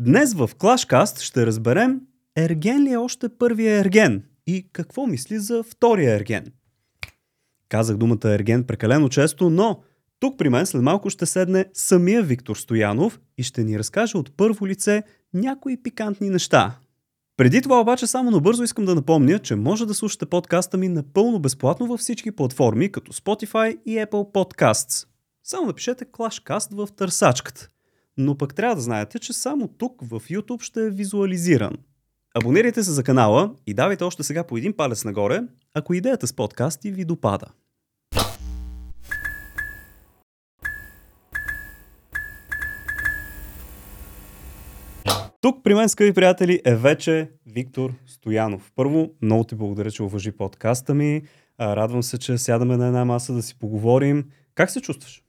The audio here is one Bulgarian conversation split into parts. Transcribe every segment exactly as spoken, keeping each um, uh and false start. Днес в Clashcast ще разберем Ерген ли е още първия Ерген и какво мисли за втория Ерген. Казах думата Ерген прекалено често, но тук при мен след малко ще седне самия Виктор Стоянов и ще ни разкаже от първо лице някои пикантни неща. Преди това обаче само набързо искам да напомня, че може да слушате подкаста ми напълно безплатно във всички платформи, като Spotify и Apple Podcasts. Само напишете Clashcast в търсачката. Но пък трябва да знаете, че само тук в YouTube ще е визуализиран. Абонирайте се за канала и давайте още сега по един палец нагоре, ако идеята с подкасти ви допада. Тук при мен, скъпи приятели, е вече Виктор Стоянов. Първо, много ти благодаря, че уважи подкаста ми. Радвам се, че сядаме на една маса да си поговорим. Как се чувстваш?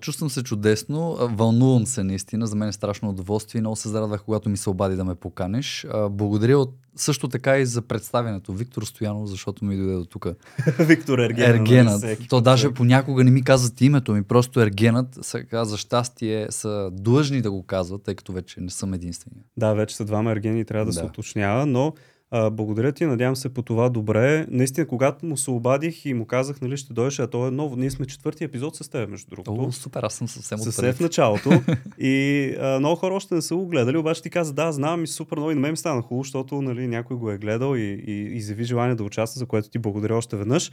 Чувствам се чудесно, вълнувам се наистина, за мен е страшно удоволствие и много се зарадвах, когато ми се обади да ме поканеш. Благодаря от... също така и за представянето Виктор Стоянов, защото ми дойде до тук. Виктор Ергена. Ергенът. То даже понякога не ми казват името ми, просто Ергенът, сега за щастие са длъжни да го казват, тъй като вече не съм единствения. Да, вече са двама Ергени и трябва да, да се уточнява, но а, благодаря ти, надявам се по това добре. Наистина, когато му се обадих и му казах, нали ще дойдеш, а то е ново. Ние сме четвърти епизод с теб, между другото. О, супер, аз съм съвсем отпред. Съвсем в началото. И а, много хора още не са го гледали, обаче ти каза, да, знам и супер много и на мен ми стана хубаво, защото нали, някой го е гледал и, и, и изяви желание да участва, за което ти благодаря още веднъж.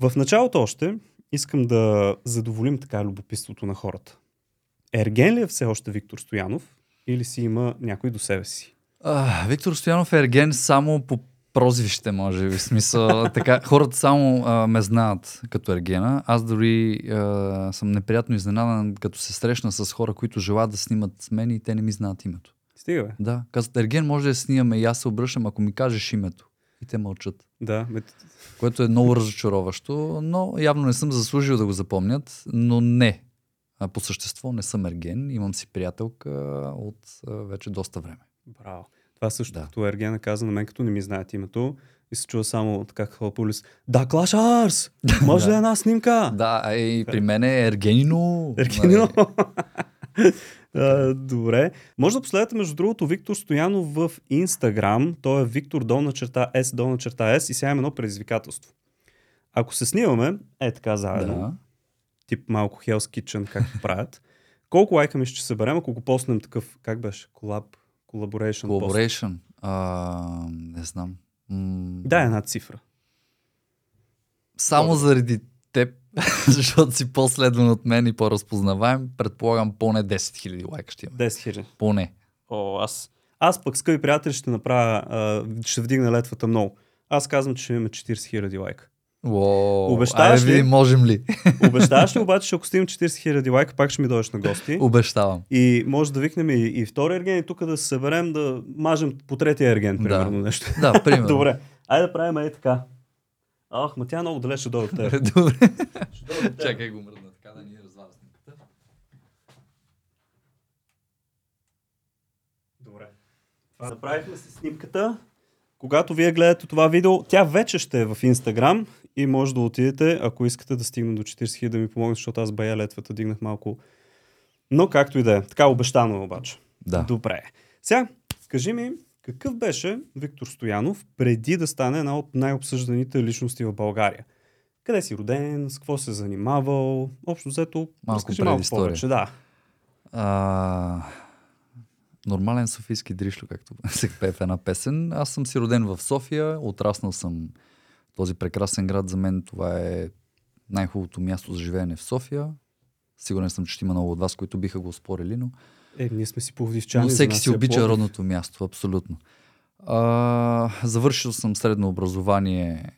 В началото още искам да задоволим така любопитството на хората. Ерген ли е все още Виктор Стоянов или си има някой до себе си? Uh, Виктор Стоянов е ерген само по прозвище, може би, в смисъл. Така, хората само uh, ме знаят като Ергена. Аз дори uh, съм неприятно изненадан, като се срещна с хора, които желаят да снимат с мен и те не ми знаят името. Стига, бе. Да, казват, Ерген може да снимаме и аз се обръщам, ако ми кажеш името. И те мълчат. Да. Което е много разочароващо, но явно не съм заслужил да го запомнят, но не. А по същество не съм ерген, имам си приятелка от uh, вече доста време. Браво. Това също, да. Като Ергена каза на мен, като не ми знаят името и се чува само така хлопулис. Да, Клашарс! Може да е една снимка? Да, и при мен е Ергенино. Ергенино. Добре. Може да последвате, между другото, Виктор Стоянов в Instagram. Той е Виктор долна черта С, долна черта С и сега има едно предизвикателство. Ако се снимаме, е така заедно, да. Тип малко Hell's Kitchen, както правят, колко лайка ми ще съберем, ако го постнем такъв, как беше, колаб? Колаборейшън. Колаборейшън. Не знам. М- да, една цифра. Само О, заради теб, защото си по-следван от мен и по-разпознаваем, предполагам поне десет хиляди лайка ще имаме. десет хиляди. Поне. О, аз. Аз пък, скъпи приятели, ще направя, а, ще вдигна летвата много. Аз казвам, че ще имаме четирийсет хиляди лайка. Уоу, обещаваш ли? Можем ли? Обещаваш ли обаче, че ако стигнем четирийсет хиляди лайка, пак ще ми дойдеш на гости. Обещавам. И може да викнем и, и втори ерген и тук да се съберем да мажем по третия ерген, примерно да. Нещо. Да, примерно. Добре, айде да правим ей така. Ах, ма тя много далеч ще дойде от теб. Добре. Чакай го мръдна, така да ни е развава снимката. Добре. Направихме си снимката. Когато вие гледате това видео, тя вече ще е в Instagram и може да отидете, ако искате да стигна до четирийсет хиляди да ми помогне, защото аз бая летвата дигнах малко. Но както и да е. Така обещано обаче. Да. Добре. Сега, кажи ми, какъв беше Виктор Стоянов преди да стане една от най-обсъжданите личности в България? Къде си роден, с какво се занимавал? Общо взето, разкажи малко повече. Да. А... Нормален софийски дришло, както се пее в една песен. Аз съм си роден в София, отраснал съм в този прекрасен град. За мен това е най-хубавото място за живеене в София. Сигурен съм, че ще има много от вас, които биха го спорили, но... Е, ние сме си пловдивчани. Но всеки си обича Пловдив. Родното място, абсолютно. А, завършил съм средно образование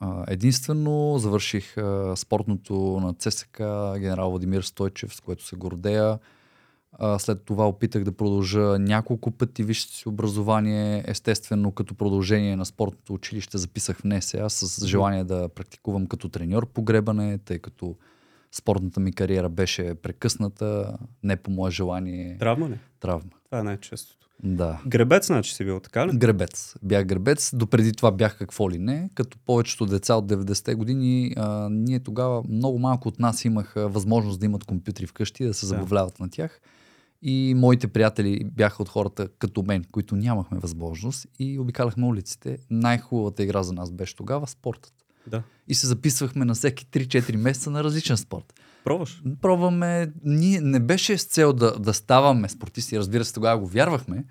а, единствено. Завърших а, спортното на ЦСКА, генерал Владимир Стойчев, с което се гордея. След това опитах да продължа няколко пъти висше си образование. Естествено, като продължение на спортното училище записах в НСА с желание да практикувам като треньор по гребане, тъй като спортната ми кариера беше прекъсната, не по мое желание. Травма ли? Травма. Това е най-честото. Да. Гребец, значи си бил така ли? Гребец. Бях гребец. Допреди това бях какво ли не. Като повечето деца от деветдесетте години, а, ние тогава много малко от нас имаха възможност да имат компютри вкъщи, да се забавляват да. На тях. И моите приятели бяха от хората като мен, които нямахме възможност и обикаляхме улиците. Най-хубавата игра за нас беше тогава спортът. Да. И се записвахме на всеки три-четири месеца на различен спорт. Пробваш? Пробваме. Ние не беше с цел да, да ставаме спортисти, разбира се, тогава го вярвахме,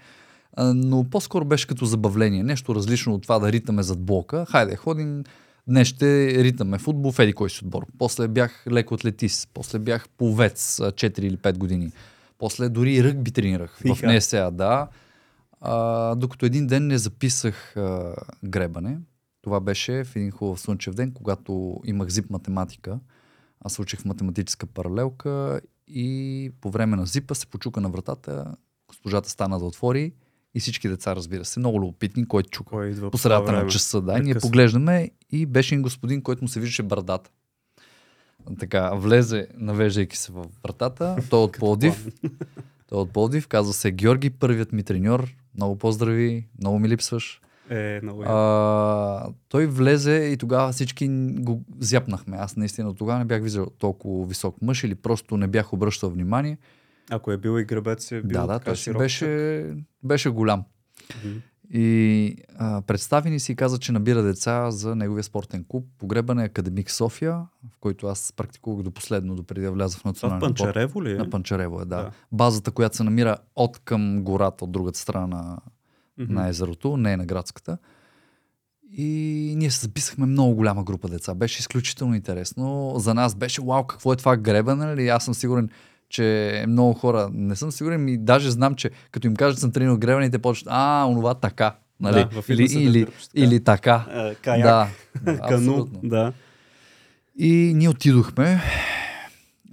но по-скоро беше като забавление. Нещо различно от това да ритаме зад блока. Хайде, ходим, днес ще ритаме футбол, в еди кой си отбор. После бях леко атлетист, после бях пловец четири или пет години. После дори ръгби тренирах в НСА, да. А, докато един ден не записах а, гребане. Това беше в един хубав слънчев ден, когато имах зип математика. Аз учих в математическа паралелка и по време на зипа се почука на вратата. Госпожата стана да отвори и всички деца, разбира се, много любопитни, който чука по средата на часа. Да. Ние поглеждаме и беше един господин, който му се виждаше брадата. Така, влезе, навеждайки се в вратата. Той е от Пловдив. Той е от Пловдив. Казва се Георги, първият ми треньор. Много поздрави, много ми липсваш. Е, много е. А, той влезе и тогава всички го зяпнахме. Аз наистина тогава не бях виждал толкова висок мъж или просто не бях обръщал внимание. Ако е бил и гребец, е бил да, да, така широк. Беше, беше голям. Mm-hmm. И а, представи ни си каза, че набира деца за неговия спортен клуб. Погребан е Академик София, в който аз практикувах до последно, до преди да вляза в национален спорт. На Панчарево ли е? На Панчарево е, да. да. Базата, която се намира от към гората, от другата страна на, mm-hmm. на езерото, не е на градската. И ние се записахме много голяма група деца. Беше изключително интересно. За нас беше, вау, какво е това гребане, нали? Аз съм сигурен, че много хора, не съм сигурен и даже знам, че като им кажат, че съм тренирал гребане, те почват, а, онова така, нали? Да, или, или, така. Или така. Е, каяк, да, да, кану, да. И ние отидохме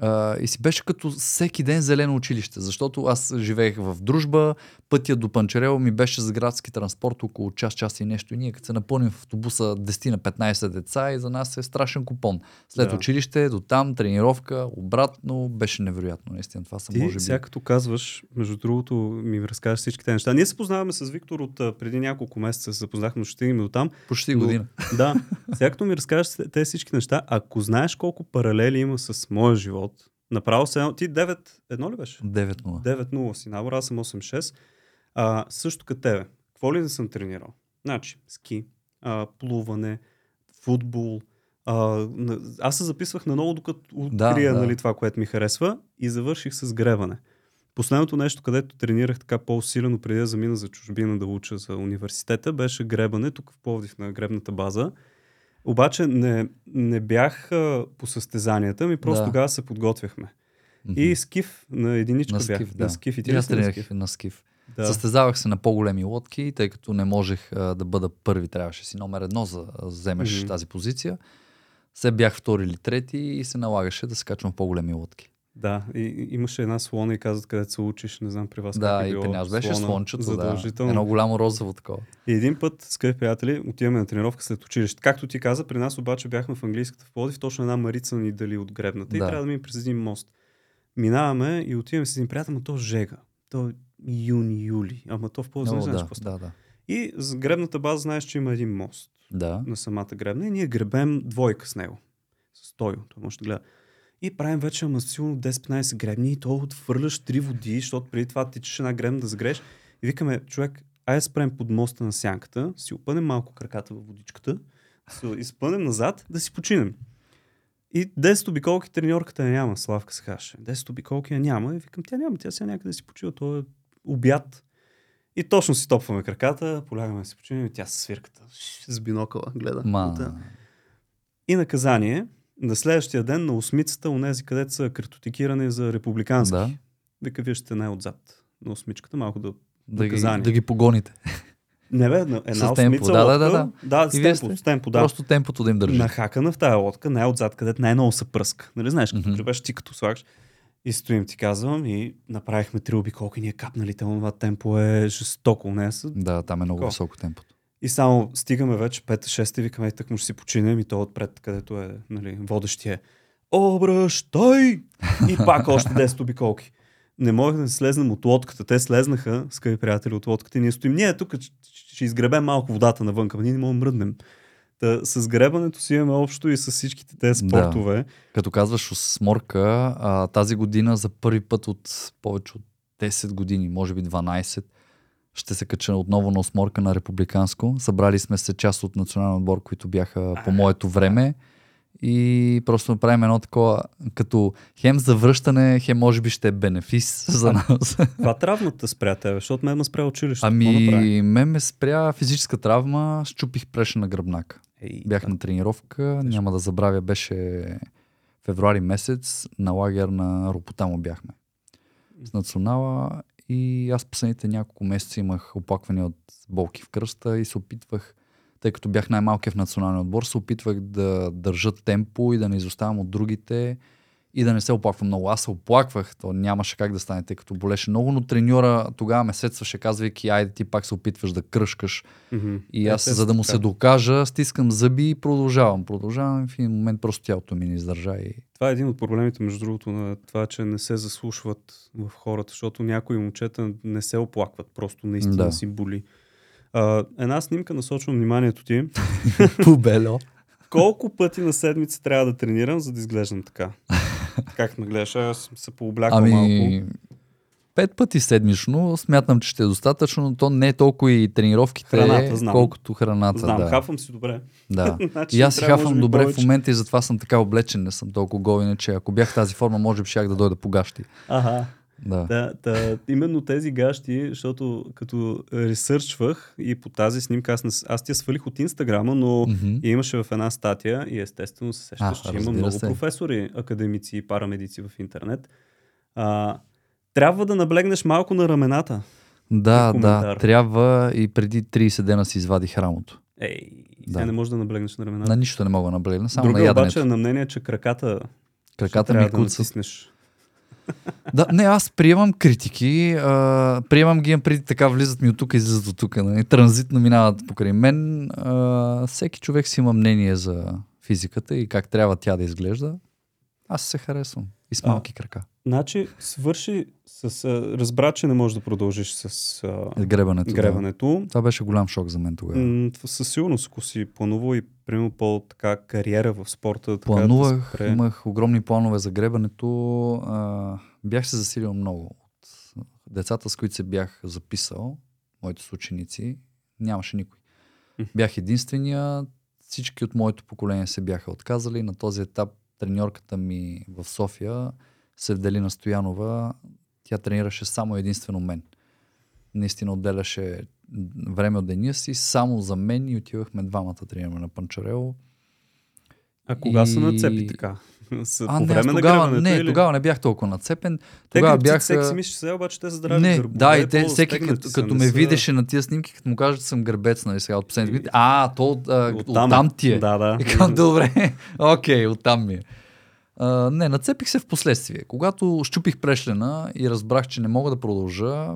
а, и си беше като всеки ден зелено училище, защото аз живеех в Дружба, пътя до Панчарево ми беше за градски транспорт около час, час и нещо и ние като се напълним в автобуса десет на петнайсет деца и за нас е страшен купон. След да. Училище, до там, тренировка, обратно, беше невероятно. Наистина това съм, ти може би. Сега като казваш, между другото ми разкажеш всичките неща. Ние се познаваме с Виктор от преди няколко месеца, се запознахме, ще стигнем до там. Почти но, година. Да, сега като ми разкажеш тези всички неща, ако знаеш колко паралели има с моя живот, направо се едно, ти девет едно ли беше? девет нула. девет нула си набор, аз съм осем шест. А, също като тебе, какво ли не съм тренирал? Значи, ски, а, плуване, футбол. А, аз се записвах на много, докато открия да, нали, да. Това, което ми харесва и завърших с гребане. Последното нещо, където тренирах така по-усилено преди да замина за чужбина да уча за университета, беше гребане, тук в Пловдив на гребната база. Обаче не, не бях а, по състезанията ми, просто да. Тогава се подготвяхме. Mm-hmm. И скиф на единичка на скиф, бях. Да. На скиф и ти не тренирах на скиф. Да. Състезавах се на по-големи лодки, тъй като не можех а, да бъда първи, трябваше си номер едно за да вземеш mm-hmm. тази позиция. Се бях втори или трети и се налагаше да се качвам в по-големи лодки. Да, и имаше една слона и казват където се учиш, не знам при вас да, как е било. Да, и при нас беше слончето, да, едно голямо розово такова. И един път, скъпи приятели, отиваме на тренировка след училище. Както ти каза, при нас обаче бяхме в английската в Пловдив, точно една Марица ни дали от гребната да. И трябва да минем през един мост. Минаваме и отиваме с един приятел, но то жега. То юни-юли, ама то в Пловдив, no, не знаеш да, какво става. Да, да. И с гребната база знаеш, че има един мост да. На самата гребна и ние гребем двойка с него. С той, той може да гледа. И правим вече ама силно десет-петнайсет гребни и то отвърляш три води, защото преди това тичаш една гребна да загреш. И викаме, човек, айде спрем под моста на сянката, си опънем малко краката във водичката, се изпънем назад, да си починем. И десет обиколки треньорката я няма, Славка се каже. десет обиколки я няма и викам, тя няма, тя сега някъде си почива, то е обяд. И точно си топваме краката, полягаме да си починем и тя със свирката, с бинокъла гледа. Ма... И наказание... На следващия ден на осмицата, онези където са картотикирани за републикански. Да. Вика, вие ще най-отзад на осмичката, малко да да, ги, да ги погоните. Не бе, една с осмица темпо. Лодка. Да, да, да. Да, с и темпо, с темпо, да. Просто темпото да им държи. Нахакана в тая лодка, най-отзад, където най-много се пръска. Нали знаеш, като mm-hmm. беше ти като слагаш. И стоим, ти казвам, и направихме три обиколки, ние капнали, това темпо е жестоко. Не? Да, там е много високо темпото. И само стигаме вече пет-шест и викаме, так му ще си починем и то отпред, където е нали, водещия. Обръщай! И пак още десет обиколки. Не можех да слезнем от лодката. Те слезнаха, скъпи приятели, от лодката и ние стоим. Ние тук ще изгребем малко водата навънка, но ние не можем да мръднем. Та, с гребането си имаме общо и с всичките тези спортове. Да. Като казваш осморка, тази година за първи път от повече от десет години, може би дванайсет, ще се кача отново на осморка на републиканско. Събрали сме се част от национален отбор, които бяха по моето време. И просто направим едно такова, като хем за връщане, хем може би ще е бенефис за нас. Каква травма те спря тебе? Защото мен ме спря училище. Ами, мен ме спря физическа травма, щупих прешен на гръбнака. Ей, Бях да. на тренировка, Тежко. няма да забравя, беше февруари месец, на лагер на Ропотамо бяхме с национала и аз последните няколко месеца имах оплаквания от болки в кръста и се опитвах, тъй като бях най-малкият в националния отбор, се опитвах да държа темпо и да не изоставам от другите и да не се оплаквам много. Аз се оплаквах, то нямаше как да стане, тъй като болеше много, но треньора тогава ме сетваше, казвайки, айде ти пак се опитваш да кръшкаш. Mm-hmm. И аз, е, за да му се докажа, стискам зъби и продължавам. Продължавам и в един момент просто тялото ми не издържа. И... това е един от проблемите, между другото, на това, че не се заслушват в хората, защото някои момчета не се оплакват, просто наистина да. си боли. Uh, една снимка насочвам вниманието ти. Пубело. Колко пъти на седмица трябва да тренирам, за да изглеждам така? Как ме гледаш? Аз се пооблякал ами, малко. Пет пъти седмично. Смятам, че ще е достатъчно, но то не е толкова и тренировките, храната, колкото храната. Знам, да. хапвам си добре. Да. значи и аз си хапвам добре повече. В момента и затова съм така облечен, не съм толкова голен, че ако бях в тази форма, може би щях да дойда по гащи. Ага. Да. Да, да, именно тези гащи, защото като ресърчвах и по тази снимка, аз, не, аз ти я свалих от Инстаграма, но mm-hmm. я имаше в една статия и естествено се сещаш, а, че има много се. професори, академици и парамедици в интернет. А, трябва да наблегнеш малко на рамената. Да, да, трябва и преди трийсет дена си извадих рамото. Ей, да. не можеш да наблегнеш на рамената. На нищо не мога да наблегна, само Друга, на яденето. Друга обаче на мнение, че краката, краката ми трябва да натиснеш. Да, не, аз приемам критики, а, приемам ги, преди така влизат ми от тук и излизат от тук, нали? Транзитно минават покрай мен. А, всеки човек си има мнение за физиката и как трябва тя да изглежда. Аз се харесвам и с малки крака. Значи свърши с... А, разбра, че не можеш да продължиш с а, гребането. гребането. Да. Това беше голям шок за мен тогава. М- със сигурност, ако си планувал и примерно по-така кариера в спорта... Така Планувах, да спре... имах огромни планове за гребането. А, бях се засилил много. От децата, с които се бях записал, моите съученици, нямаше никой. Бях единствения, всички от моето поколение се бяха отказали. На този етап треньорката ми в София, Светелина Стоянова, тя тренираше само единствено мен. Наистина отделяше време от деня си само за мен и отивахме двамата тренираме на Панчарево. А кога и... се нацепи така? С... А, по не, време тогава, на не, или? Тогава не бях толкова нацепен. Тогава те бяха... секси мисля, сега обаче те задрави не, гърбове. Да, и те, всеки като, са, като ме са... видеше на тия снимки, като му кажа, че съм гърбец, нали сега от последните години. А, то от, а, от, от там, там ти е. Да, да. И към, добре, окей, okay, оттам ми е. Uh, не, нацепих се в последствие. Когато щупих прешлена и разбрах, че не мога да продължа,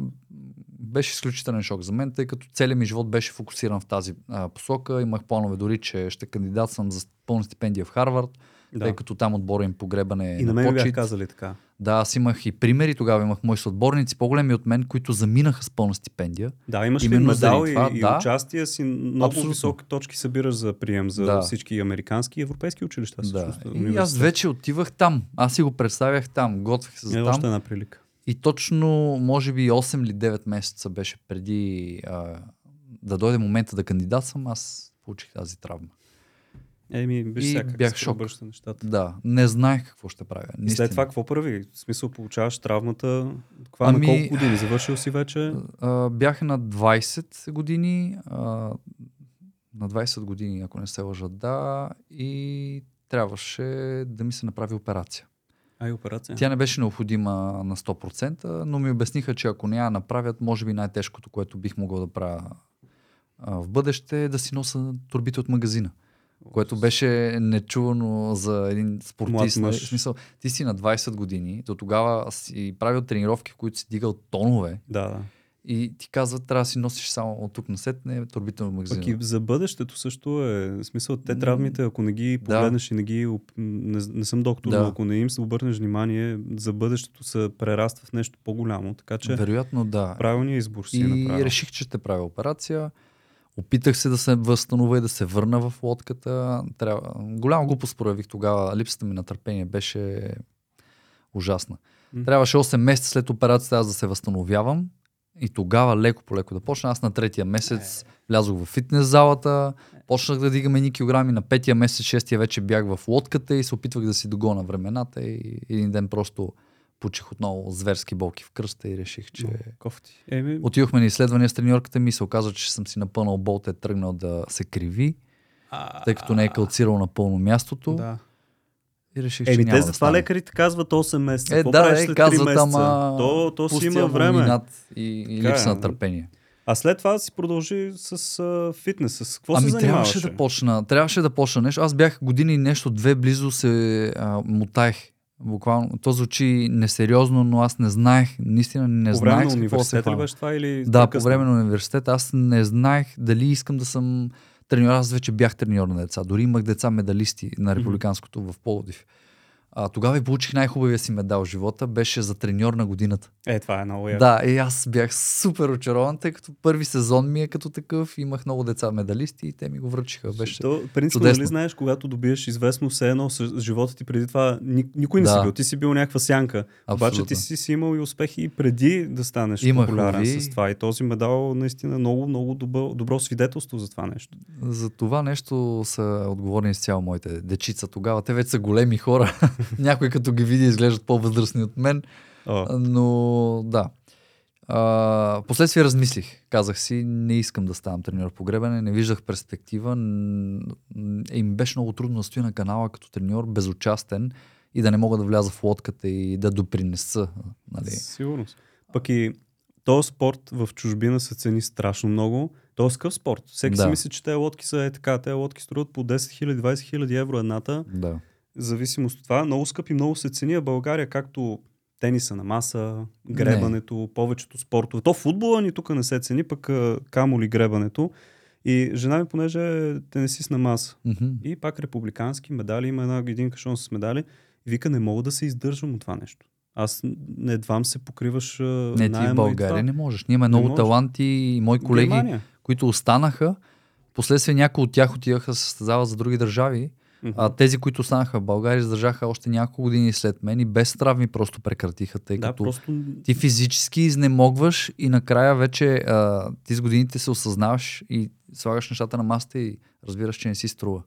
беше изключителен шок за мен, тъй като целият ми живот беше фокусиран в тази uh, посока. Имах планове дори, че ще кандидатствам за пълна стипендия в Харвард, да. тъй като там отбора им погребане е на почет. И на мен бяха казали така. Да, аз имах и примери, тогава имах мои съотборници, по-големи от мен, които заминаха с пълна стипендия. Да, имаш ли медал и, това, и да, участие си, много абсолютно. високи точки събираш за прием за да. всички американски и европейски училища. Да. И аз вече отивах там, аз си го представях там, готвих се за е, там. Още една прилика. И точно, може би осем или девет месеца беше преди а, да дойде момента да кандидатствам, аз получих тази травма. Еми, беше сега как бях се обръща нещата. Да, не знаех какво ще правя. И след това какво прави? В смисъл получаваш травмата, каква ами, на колко години? Завършил си вече? А, бях на двайсет години, а, на двайсет години, ако не се лъжа, да, и трябваше да ми се направи операция. А и операция? Тя не беше необходима на сто процента, но ми обясниха, че ако не я направят, може би най-тежкото, което бих могъл да правя а, в бъдеще, е да си носа турбите от магазина. Което беше нечувано за един спортист. В смисъл, ти си на двайсет години, до тогава си правил тренировки, в които си дигал тонове. Да, да. И ти казват, трябва да си носиш само от тук насетне турбите на магазина. Пък и за бъдещето също е. В смисъл, те травмите, ако не ги погледнеш да. и не ги... Не, не съм доктор, да. но ако не им се обърнеш внимание, за бъдещето се прераства в нещо по-голямо. Така че вероятно, да. правилният избор си е направил. И реших, че ще правя операция. Опитах се да се възстановя и да се върна в лодката. Трябва... Голяма глупост проявих тогава. Липсата ми на търпение беше ужасна. Mm. Трябваше осем месеца след операцията аз да се възстановявам и тогава леко по леко да почна. Аз на третия месец влязох в фитнес залата, почнах да дигам едни килограми, на петия месец, шестия вече бях в лодката и се опитвах да си догоня времената и един ден просто почих отново зверски болки в кръста и реших, че... Кофти. Отидохме на изследвания с треньорката ми и се оказа, че съм си напълнал болт, е тръгнал да се криви, а... тъй като не е калцирал напълно мястото. Да. И реших, Еми, че няма да стане. Те затова лекарите казват осем месеца. Е, Какво да, е, казват, ама то, то си има време. И, и липса на търпение. А след това си продължи с а, фитнес. С какво ами се занимаваше? Трябваше да почна, трябваше да почна нещо. Аз бях години и нещо, две близо се а, мутаех. Буквално. То звучи несериозно, но аз не знаех, наистина не по знаех. По време на университета ли беше това? Или да, по време на университета аз не знаех дали искам да съм треньор. Аз вече бях треньор на деца. Дори имах деца медалисти на републиканското в Пловдив. А, тогава и получих най-хубавия си медал в живота. Беше за треньор на годината. Е, това е много яко. Да, и аз бях супер очарован, тъй като първи сезон ми е като такъв. Имах много деца медалисти и те ми го връчиха. Беше то, принципно, дали знаеш, когато добиеш известно, все едно с живота ти преди това, никой не да. си бил. Ти си бил някаква сянка. Абсолютно. Обаче ти си, си имал и успехи и преди да станеш Имах популярен ви... с това. И този медал наистина много, много добро, добро свидетелство за това нещо. За това нещо са отговорни с цяло моите дечица тогава. Те вече са големи хора. Някой като ги види изглеждат по-възрастни от мен, oh. но да. А, последствие размислих. Казах си, не искам да ставам треньор по гребене, не виждах перспектива. Е, им беше много трудно да стоя на канала като треньор, безучастен и да не мога да вляза в лодката и да допринеса. Нали? Сигурно. Пък и този спорт в чужбина се цени страшно много. То е скъв спорт. Всеки да. си мисли, че те лодки са е така. Те лодки струват по десет хиляди, двайсет хиляди евро едната. Да. Зависимост от това, много скъпи, много се цени, а България, както тениса на маса, гребането, не. повечето спортове. То футбола ни тук не се цени, пък камо ли гребането. И жена ми, понеже е тенисист на маса. Mm-hmm. И пак републикански медали, има една, един кашон с медали. Вика, не мога да се издържам от това нещо. Аз не едвам се покриваш най-ма. Не, ти в България не можеш. Ние имаме много можеш. таланти и мои колеги, Германия. които останаха. Последствие някои от тях отиваха се състезава за други държави. А тези, които останаха в България, издържаха още няколко години след мен и без травми просто прекратиха, тъй да, като просто... ти физически изнемогваш и накрая вече а, ти с годините се осъзнаваш и слагаш нещата на масата и разбираш, че не си струва.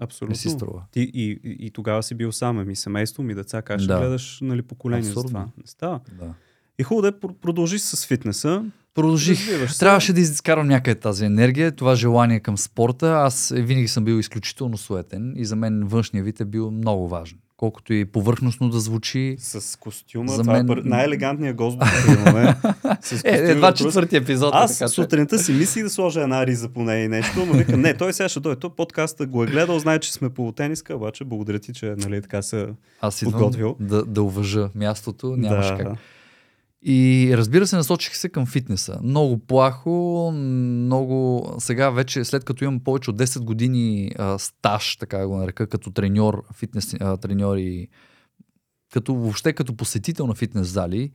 Абсолютно. Не си струва. Ти и, и, и тогава си бил сам, ами семейство, ми деца, как ще да. гледаш нали, поколение за това. Не става. Да. И хубаво да продължиш с фитнеса. Продължих. Трябваше да изкарам някъде тази енергия, това желание към спорта. Аз винаги съм бил изключително суетен и за мен външния вид е бил много важен. Колкото и повърхностно да звучи. С костюма, за мен... това е най-елегантният гост до имаме. Е, едва четвърти епизод. Аз така, сутринта си мислих да сложа една риза по нея и нещо, но викам, не, той сега ще дойде. Той подкаста го е гледал, знае, че сме по тениска, обаче благодаря ти, че нали, така се подготвил. Да, да уважа мястото, нямаш да. как. И разбира се, насочих се към фитнеса. Много плахо, много... Сега вече, след като имам повече от десет години а, стаж, така го нарека, като треньор, фитнес а, треньор и... Като, въобще като посетител на фитнес зали,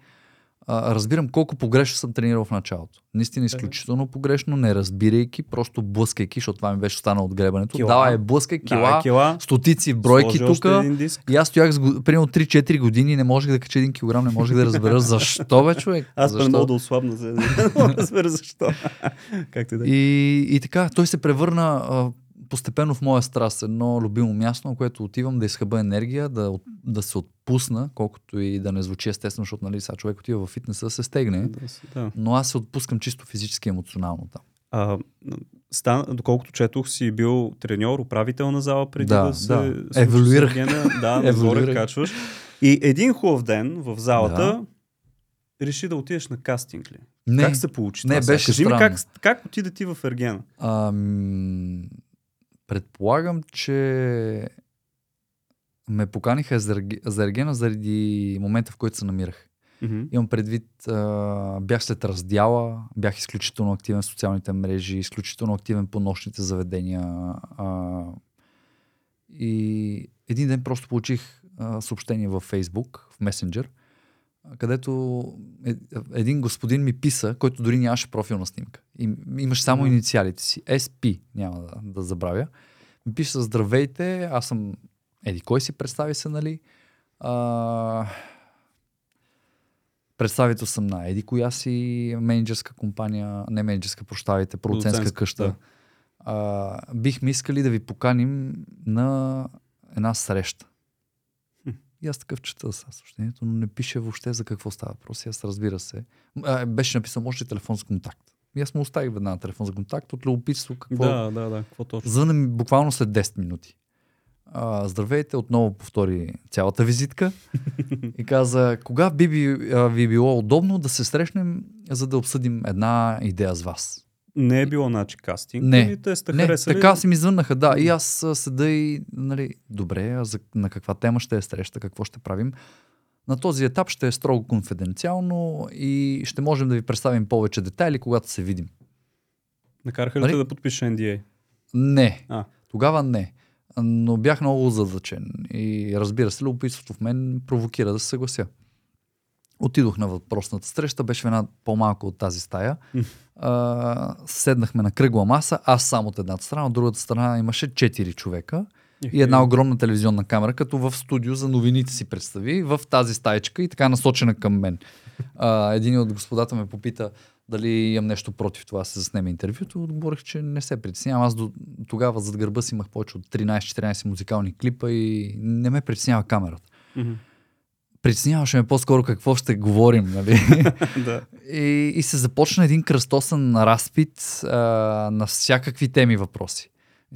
а, разбирам колко погрешно съм тренирал в началото. Наистина изключително погрешно, не разбирайки, просто блъскайки, защото това ми беше останало от гребането. Кила. Давай, блъскай, кила, да, кила, стотици, бройки тук. И аз стоях примерно три-четири години, не можех да кача един килограм, не можех да разбера защо бе, човек. Аз съм много да ослабна, за да разбера защо. Как ти да? И, и така, той се превърна а, постепенно в моя страст. Едно любимо място, на което отивам да изхъба енергия, да, да се отпусна, колкото и да не звучи естествено, защото нали, сега човек отива в фитнеса, се стегне. Да, да. Но аз се отпускам чисто физически и емоционално там. А, стан, доколкото четох, си бил треньор, управител на зала преди да, да се... Да, еволюирах. Да, нагоре качваш. И един хубав ден в залата да. реши да отидеш на кастинг ли? Не, как се получи? Не, това? Беше странно. Как, как отида ти в Ергена? Ам... Предполагам, че ме поканиха за Ергена заради момента, в който се намирах. Mm-hmm. Имам предвид, бях след раздяла, бях изключително активен в социалните мрежи, изключително активен по нощните заведения. И един ден просто получих съобщение във Facebook, в Messenger, където един господин ми писа, който дори нямаше профилна снимка. Имаш само инициалите си. Ес Пи, няма да, да забравя. Ми пише, здравейте, аз съм... Еди, кой си, представи се, нали? А... Представител съм на еди коя си менеджерска компания, не менеджерска, прощавайте, продуцентска къща. Да. А, бихме искали да ви поканим на една среща. Хм. И аз такъв чета съобщението, но не пише въобще за какво става въпрос. Аз разбира се. А, беше написано още телефон с контакт. И аз му оставих веднага телефон за контакт от любопитство. Какво... Да, да, да. Какво точно? Звънна ми буквално след десет минути. А, здравейте, отново повтори цялата визитка и каза, кога би ви би било удобно да се срещнем, за да обсъдим една идея с вас. Не е било начи кастинг. Не, или те сте не харесали... така си ми звъннаха, да. И аз седа и, нали, добре, а за, на каква тема ще е среща, какво ще правим. На този етап ще е строго конфиденциално и ще можем да ви представим повече детайли, когато се видим. Накараха ли, нали, те да подпишеш Н Д А? Не, а. Тогава не. Но бях много задачен и разбира се, любопитството в мен провокира да се съглася. Отидох на въпросната среща, беше в една по-малко от тази стая. А, седнахме на кръгла маса, аз само от едната страна, от другата страна имаше четири човека и една огромна телевизионна камера, като в студио за новините си представи, в тази стаечка и така насочена към мен. А, един от господата ме попита дали имам нещо против това да се заснеме интервюто, отговорих, че не се притеснявам. Аз до тогава зад гърба си имах повече от тринайсет-четиринайсет музикални клипа и не ме притеснява камерата. Mm-hmm. Притесняваше ме по-скоро какво ще говорим, нали? Да. И, и се започна един кръстосен разпит а, на всякакви теми въпроси.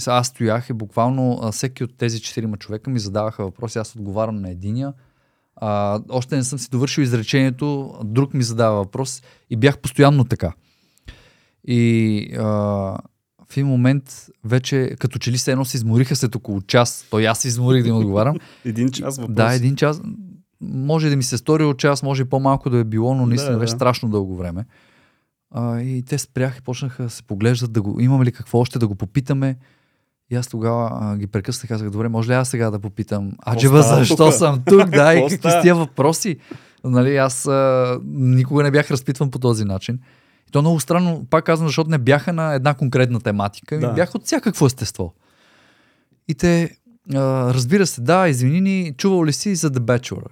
Аз стоях и буквално а, всеки от тези четирима човека ми задаваха въпроси, аз отговарям на единия. А, още не съм си довършил изречението, друг ми задава въпрос и бях постоянно така. И а, в един момент вече като че ли се едно се измориха след около час, то и аз се изморих да им отговарям. Един час въпрос. Да, един час. Може да ми се стори от час, може и по-малко да е било, но наистина да, беше да. страшно дълго време. А, и те спряха и почнаха да се поглеждат, да го, имаме ли какво още да го попитаме. И аз тогава а, ги прекъснах, казах, добре, може ли аз сега да попитам, аджеба, защо тука? Съм тук, да, и какви са тия въпроси. Нали, аз а, никога не бях разпитван по този начин. И то е много странно, пак казвам, защото не бяха на една конкретна тематика, да. Бяха от всякакво естество. И те, а, разбира се, да, извини ни, чувал ли си за The Bachelor?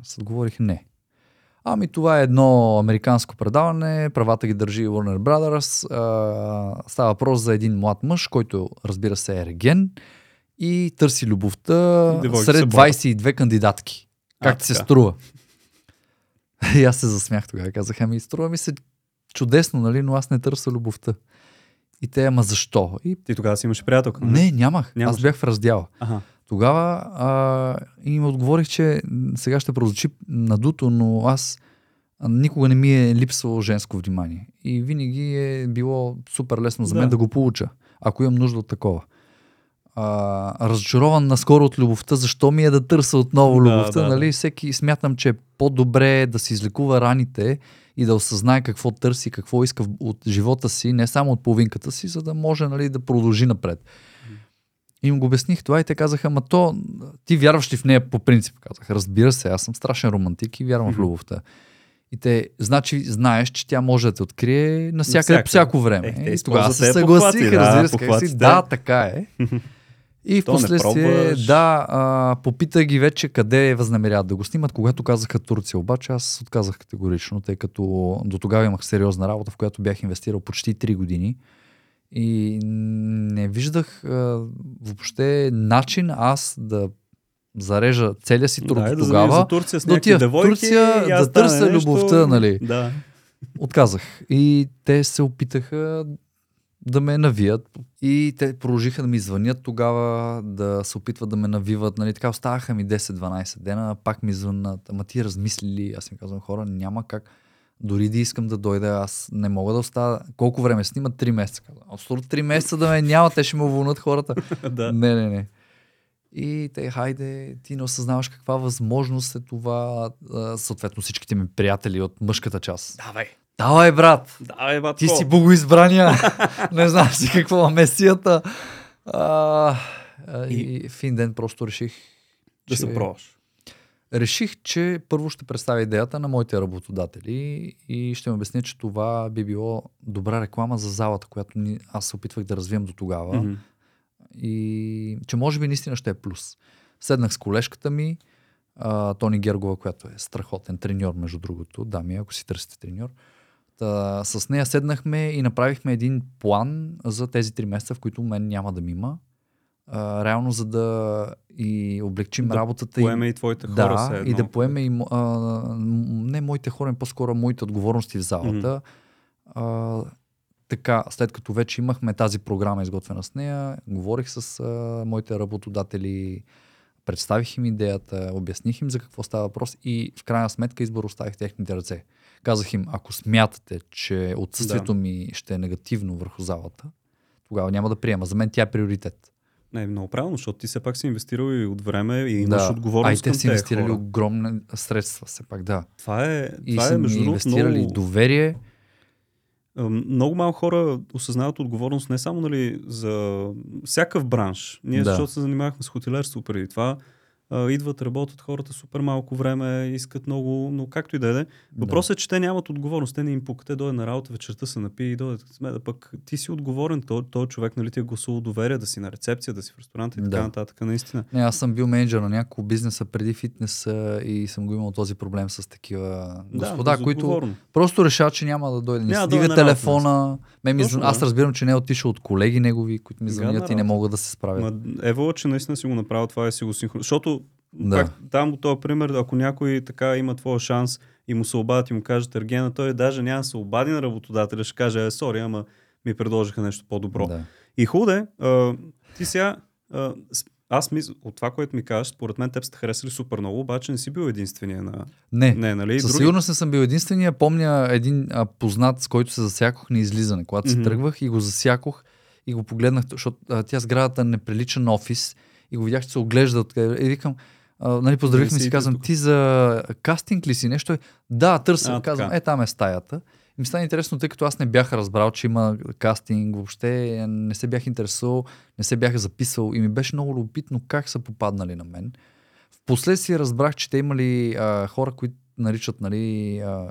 Аз отговорих, не. Ами това е едно американско предаване, правата ги държи Warner Brothers, а, става въпрос за един млад мъж, който разбира се е ерген и търси любовта и сред двайсет и две кандидатки. Как а, ти се струва? И аз се засмях тогава, казах, ами струва ми се чудесно, нали, но аз не търся любовта. И те, ама защо? И... Ти тогава си имаш приятелка? Не, не нямах. Нямаш. Аз бях в раздяла. Аха. Тогава а, им отговорих, че сега ще прозвучи надуто, но аз никога не ми е липсвало женско внимание. И винаги е било супер лесно за мен да, да го получа, ако имам нужда от такова. А, разочарован наскоро от любовта, защо ми е да търся отново любовта? Да, да, нали? Да. Всеки смятам, че е по-добре да си излекува раните и да осъзнае какво търси, какво иска от живота си, не само от половинката си, за да може, нали, да продължи напред. Им го обясних това и те казаха, ама то, ти вярваш ли в нея по принцип? Казах, разбира се, аз съм страшен романтик и вярвам mm-hmm. в любовта. И те, значи, знаеш, че тя може да те открие навсякъде, по всяко време. Е, и тогава се съгласих, разбира се, да, да. да, така е. И в последствие, да, а, попитах ги вече къде възнамеряват да го снимат. Когато казаха Турция, обаче аз отказах категорично, тъй като до тогава имах сериозна работа, в която бях инвестирал почти три години. И не виждах а, въобще начин аз да зарежа целия си труд да, тогава. Да, да отида в Турция, да, да търся нещо... любовта, нали? Да. Отказах. И те се опитаха да ме навият. И те продължиха да ми звънят тогава, да се опитват да ме навиват. Нали? Така оставаха ми десет-дванайсет дена, пак ми звънят. Ама ти размислили, аз им казвам, хора, няма как. Дори да искам да дойда, аз не мога да оставя. Колко време снимат? Три месеца. Абсолютно три месеца да ме няма, те ще ме уволнат хората. Да. Не, не, не. И те, хайде, ти не осъзнаваш каква възможност е това. Съответно всичките ми приятели от мъжката част. Давай. Давай, брат. Давай, брат. Ти си богоизбрания. Не знам си какво е месията. А, и... и в един ден просто реших да че... се пробваш. Реших, че първо ще представя идеята на моите работодатели и ще им обясня, че това би било добра реклама за залата, която ни, аз се опитвах да развием до тогава. Mm-hmm. И че може би наистина ще е плюс. Седнах с колежката ми, а, Тони Гергова, която е страхотен треньор, между другото, дами, ако си търсите треньор. Та, с нея седнахме и направихме един план за тези три месеца, в които мен няма да ми има. А, реално, за да и облегчим да работата. Да поеме и, и твоите хора. Да, едно, и да поеме и а, не моите хора, по-скоро моите отговорности в залата. Mm-hmm. А, така, след като вече имахме тази програма изготвена с нея, говорих с а, моите работодатели, представих им идеята, обясних им за какво става въпрос и в крайна сметка избор оставих техните ръце. Казах им, ако смятате, че отсъствието да. ми ще е негативно върху залата, тогава няма да приема. За мен тя е приоритет. Не, много правилно, защото ти все пак си инвестирал и от време и имаш да. отговорност към те хора. А и те си инвестирали хора. огромни средства, все пак, да. Това е, това и са е, между инвестирали много... доверие. Много малко хора осъзнават отговорност не само, нали, за всякакъв бранш. Ние, да. защото се занимавахме с хотелерство преди това, идват, работят хората супер малко време, искат много, но както и да е. Въпросът да. е, че те нямат отговорност. Те не им пука. Те дойде на работа, вечерта се напи и дойде сме да пък ти си отговорен. Той, той човек, нали, ти е гласувал доверие да си на рецепция, да си в ресторанта и да. така нататък. Наистина. Не, аз съм бил менеджер на няколко бизнеса преди фитнеса и съм го имал този проблем с такива господа, да, които просто решават, че няма да дойде. Не си дига телефона. Ме ми... Точно, аз разбирам, че не е отишъл от колеги негови, които ми звънят и не могат да се справят. Ево, че наистина си го направил това и си го синхронизирал. Защото да. там от този пример, ако някой така има твоя шанс и му се обадят и му кажат Ергена, той даже няма се обади на работодателя, ще каже, е, сори, ама ми предложиха нещо по-добро. Да. И худе, а, ти сега, а, аз мисля, от това, което ми кажеш, според мен теб сте харесали супер много, обаче не си бил единствения на... Не, не нали? Със други... сигурност не съм бил единствения. Помня един а, познат, с който се засякох на излизане, когато mm-hmm. се тръгвах и го засякох и го погледнах, защото а, тя сградата не прилича на офис. И го видях, че се оглежда откъде. И викам, а, нали, поздравихме си, казвам, тук. Ти за кастинг ли си нещо? Да, търсим, а, казвам, е, там е стаята. И ми стана интересно, тъй като аз не бях разбрал, че има кастинг, въобще не се бях интересувал, не се бях записал и ми беше много любопитно как са попаднали на мен. Впоследствие разбрах, че те имали а, хора, които наричат, нали... А,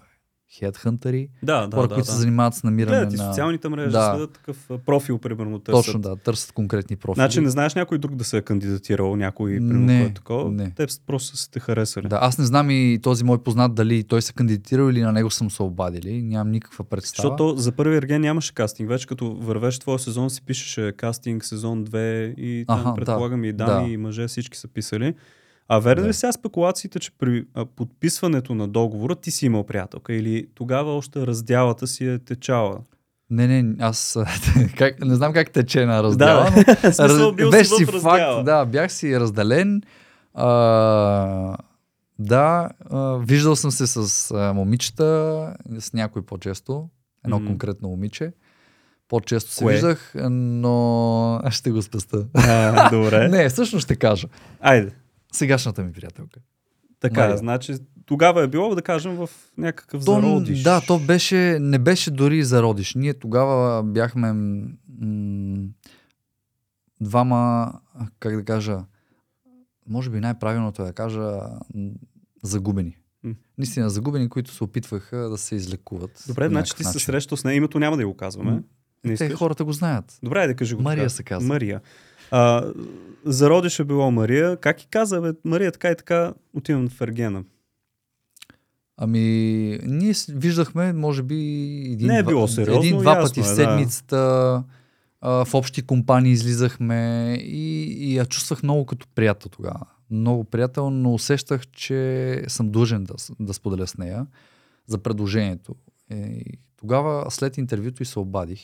хедхънтъри, да, да, хора, да, които да. се занимават с намиране Гледат на... Гледат и социалните мрежи, да. следят такъв профил, примерно. Търсят. Точно, да, търсят конкретни профили. Значи не знаеш някой друг да се е кандидатирал, някой, примерно, не, кой е такова. Не. Те просто са те харесали. Да, аз не знам и този мой познат дали той се кандидатирал или на него съм се обадили. Нямам никаква представа. Защото за първи Ерген нямаше кастинг. Вече като вървеш твоя сезон, си пишеше кастинг сезон две и там Аха, предполагам да, и дами, да. и мъже, всички са писали. А верно да. ли сега спекулациите, че при а, подписването на договора ти си имал приятелка или тогава още раздялата си е течала? Не, не, аз как, не знам как тече на раздяла, да, но смисъл, бил беше си факт, раздяла. Да, бях си разделен. А, да, а, виждал съм се с а, момичета, с някой по-често, едно mm. конкретно момиче. По-често се Кое? виждах, но аз ще го спестя. А, добре. Не, всъщност ще кажа. Айде. Сегашната ми приятелка. Така, Мария. Значи тогава е било, да кажем, в някакъв то, зародиш. Да, то беше, не беше дори зародиш. Ние тогава бяхме м- двама, как да кажа, може би най-правилното е да кажа загубени. М. Наистина загубени, които се опитваха да се излекуват. Добре, значи ти се срещал с нея, името няма да го казваме. М. Не Те искаш? Хората го знаят. Добре, да кажи го. Мария така. се казва. Мария. А, зародиш е било Мария. Как и каза, бе, Мария, така и така отивам в Ергена. Ами, ние виждахме, може би, един, е два, сериозно, един два ясно, пъти в седмицата, да. а, в общи компании излизахме и, и я чувствах много като приятел тогава. Много приятел, но усещах, че съм длъжен да, да споделя с нея за предложението. Е, тогава, след интервюто и се обадих.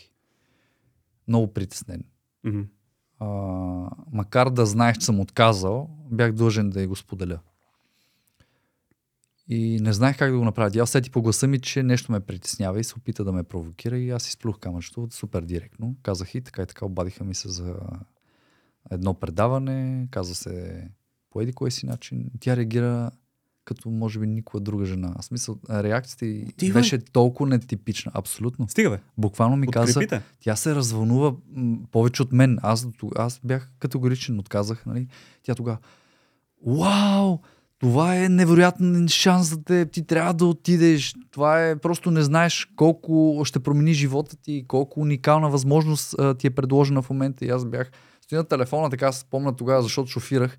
Много притеснен. Mm-hmm. Uh, макар да знаех, че съм отказал, бях длъжен да я го споделя. И не знаех как да го направя. Тя усети по гласа ми, че нещо ме притеснява и се опита да ме провокира и аз изплюх камъчето супер директно. Казах и така и така, обадиха ми се за едно предаване, каза се по еди кой си начин. Тя реагира като може би никога друга жена. В смисъл, реакцията й беше толкова нетипична. Абсолютно. Стига, бе. Буквално ми Подкрепите. каза, тя се развълнува м- повече от мен. Аз, аз бях категоричен, отказах. Нали? Тя тогава, вау, това е невероятен шанс за теб, ти трябва да отидеш. Това е, просто не знаеш колко ще промени живота ти, колко уникална възможност а, ти е предложена в момента. И аз бях, стоя на телефона, така се спомня тогава, защото шофирах.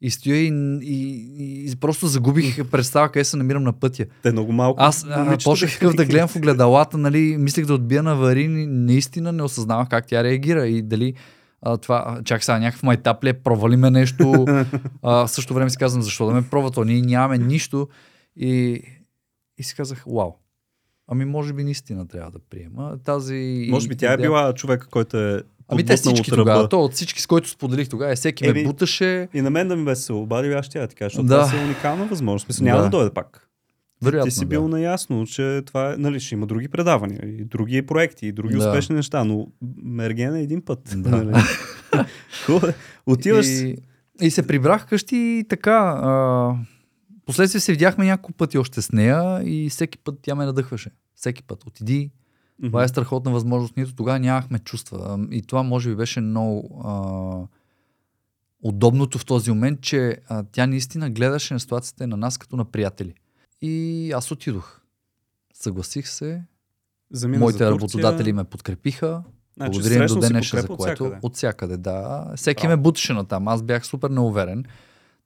И стоя и, и, и просто загубих представа къде се намирам на пътя. Те много малко. Аз а, почнах такъв да гледам в огледалата, нали, мислех да отбия на аварийни, наистина не осъзнавах как тя реагира и дали а, това, чак сега някакъв майтап ли, провали ме нещо, а, в същото време си казвам, защо да ме пробва, то ние нямаме нищо и, и си казах, вау. Ами може би наистина трябва да приема тази... Може би тя е била човека, който е... Ами те всички тогава, то от всички, с който споделих тогава, е, всеки Еми, ме буташе. И на мен да ми беше се обади, аз ще я така, защото да. Това е уникална възможност. Мисля, да. Няма да дойде пак. Вероятно, ти си бил да. Наясно, че това е, нали, ще има други предавания, и други проекти, и други да. Успешни неща, но Ерген е един път. Да. Нали? Отиваш... И, и се прибрах къщи и така. А... Последствие се видяхме няколко пъти още с нея и всеки път тя ме надъхваше. Всеки път. Отиди. Mm-hmm. Това е страхотна възможност. Нито тогава нямахме чувства. И това може би беше много а, удобното в този момент, че а, тя наистина гледаше на ситуацията на нас като на приятели. И аз отидох. Съгласих се. Замина моите работодатели ме подкрепиха. Значи, благодарим до денеша, за което. От всякъде. От всякъде, да. Всеки Право. Ме бутеше на там. Аз бях супер неуверен.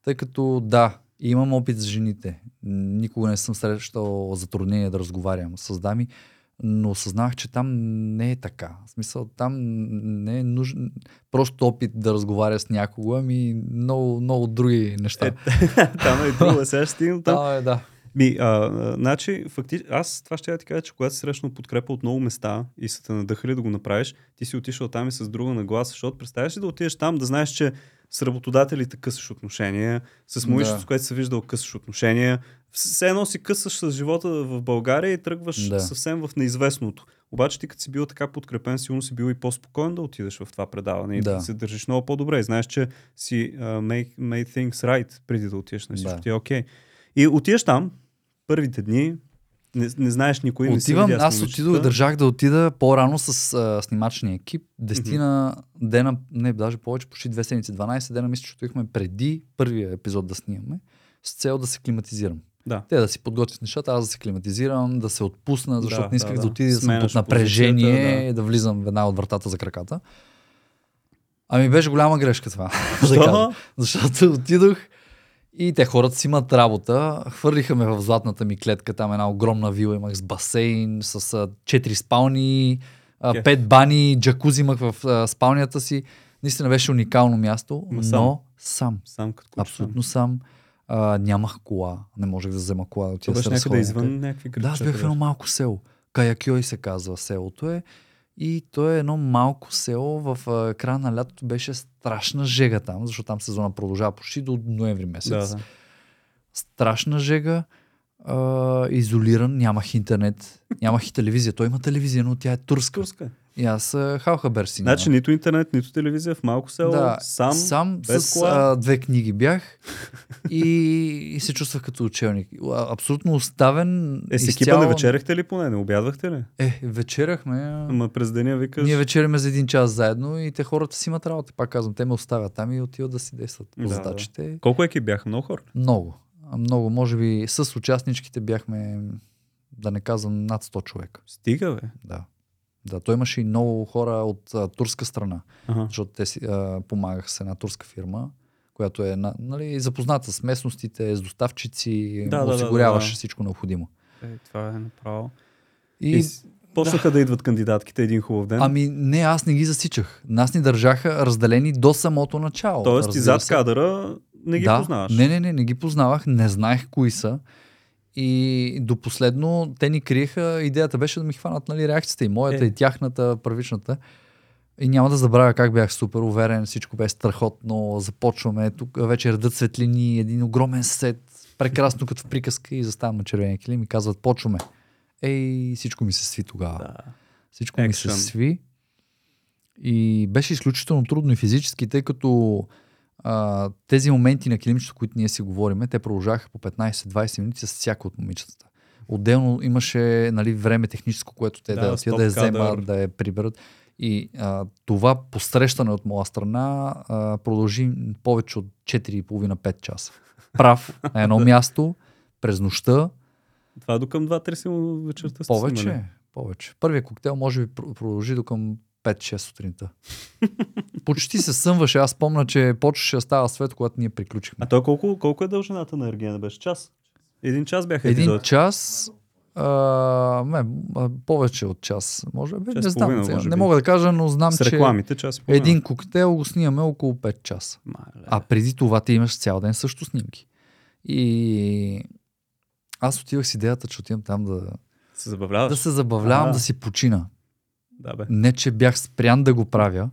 Тъй като да, имам опит с жените. Никога не съм срещал затруднение да разговарям с дами. Но осъзнах, че там не е така. В смисъл, там не е нужен просто опит да разговаря с някого, ами много, много други неща. Е, там е друга, сега ще стигна там. А, е, да. Би, а, значи, факти... аз това ще я ти кажа, че когато си срещнал подкрепа от много места и са те надъхали да го направиш, ти си отишъл там и с друга нагласа, защото представяш ли да отидеш там, да знаеш, че с работодателите късаш отношения, с момичето, да. С което се виждал късаш отношения. Все едно си късаш с живота в България и тръгваш да. Съвсем в неизвестното. Обаче ти като си бил така подкрепен, сигурно си бил и по-спокоен да отидеш в това предаване и да, да се държиш много по-добре. И знаеш, че си uh, made, made things right преди да отидеш на всичко. Да. Ти е окей. Okay. И отидеш там, първите дни, не, не знаеш никой. Отивам, не си видя. Аз отидох, държах да отида по-рано с а, снимачния екип. Десетина mm-hmm. дена, не, даже повече, почти две седмици, дванайсет дена, мисля, че отидохме преди първия епизод да снимаме, с цел да се климатизирам. Да. Те да си подготвят нещата, аз да се климатизирам, да се отпусна, защото да, не исках да, да. Да отида да съм под напрежение, да. Да влизам в една от вратата за краката. Ами беше голяма грешка това. Защо? Защото отидох и те хората си имат работа. Хвърлиха ме в златната ми клетка, там една огромна вила имах с басейн, с четири спални, okay. пет бани, джакузи имах в а, спалнията си. Наистина беше уникално място, но, но сам. сам. сам като абсолютно сам. А, нямах кола, не можех да взема кола. Да отида беше някъде извън някакви грачета. Да, аз бях в едно малко село. Каякьой се казва селото е. И то е едно малко село, в а, края на лятото беше страшна жега там, защото там сезона продължава почти до ноември месец. Да, да. Страшна жега, а, изолиран, нямах интернет, нямах и телевизия. Той има телевизия, но тя е турска. турска. И аз халхабер си. Значи нито интернет, нито телевизия, в малко село, да, сам, сам без с а, две книги бях и, и се чувствах като учебник. Абсолютно оставен. Е, с екипа изцяло... не вечеряхте ли поне? Не обядвахте ли? Е, вечеряхме. Ама през деня викаш... Ние вечеряме за един час заедно и те хората си имат работа. Пак казвам, те ме оставят там и отиват да си действат по да, задачите. Да. Колко екип бяха? Много хора? Много. Много. Може би с участничките бяхме, да не казвам, над сто човека. Стига, бе? Да. Да, той имаше и много хора от а, турска страна, ага. Защото те си, а, помагах с една турска фирма, която е нали, запозната с местностите, с доставчици, да, осигуряваше да, да, да. Всичко необходимо. Е, това е направо. И, и почнаха да. Да идват кандидатките един хубав ден. Ами не, аз не ги засичах. Нас ни държаха разделени до самото начало. Тоест ти зад кадъра не ги да, познаваш? Не, не, не, не ги познавах, не знаех кои са. И до последно те ни криеха, идеята беше да ми хванат нали, реакцията и моята, е. И тяхната, първичната. И няма да забравя как бях супер уверен, всичко бе страхотно, започваме, тук вече редат светлини, един огромен сет, прекрасно като в приказка и заставам на червения килим и казват почваме. Ей, всичко ми се сви тогава. Да. Всичко Action. Ми се сви. И беше изключително трудно и физически, тъй като... Uh, тези моменти на килимчето, които ние си говориме, те продължаваха по петнайсет-двайсет минути с всяко от момичетата. Отделно имаше нали, време техническо, което те да, да отидат да я вземат, да я приберат. И uh, това посрещане от моя страна uh, продължи повече от четири и половина-пет часа. Прав на едно място, през нощта. Това до към два-три вечерта. Повече, повече. Първият коктейл може би продължи до към пет-шест сутринта. Почти се съмваше. Аз помня, че почваше да става свет, когато ние приключихме. А то колко, колко е дължината на Ергена? Беше час? Един час бяха епизодите. Един час... А, не, повече от час. Може би, час не знам. Половина, може не мога да кажа, но знам, с рекламите, че час един коктейл го снимаме около пет часа. Мале. А преди това ти имаш цял ден също снимки. И аз отивах с идеята, че отивам там да се, да се забавлявам, а, да си почина. Да, бе. Не, че бях спрян да го правя,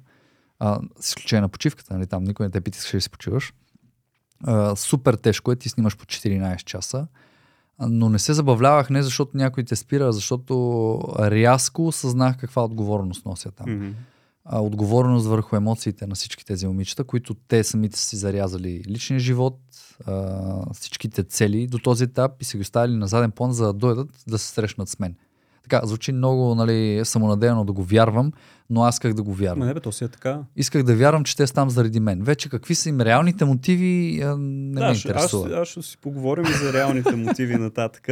а, с изключение на почивката, нали, там никой не те пита, ще си почиваш. А, супер тежко е, ти снимаш по четиринайсет часа. Но не се забавлявах не защото някой те спира, а защото рязко осъзнах каква отговорност нося там. Mm-hmm. А, отговорност върху емоциите на всички тези момичета, които те самите си зарязали личния живот, а, всичките цели до този етап и са ги оставили на заден план, за да дойдат да се срещнат с мен. Така, звучи много, нали, самонадеяно да го вярвам, но аз исках да го вярвам. Ма не бе, то си е така. Исках да вярвам, че те са там заради мен. Вече какви са им реалните мотиви, не да, ме интересува. Аз, аз ще си поговорим и за реалните мотиви нататък,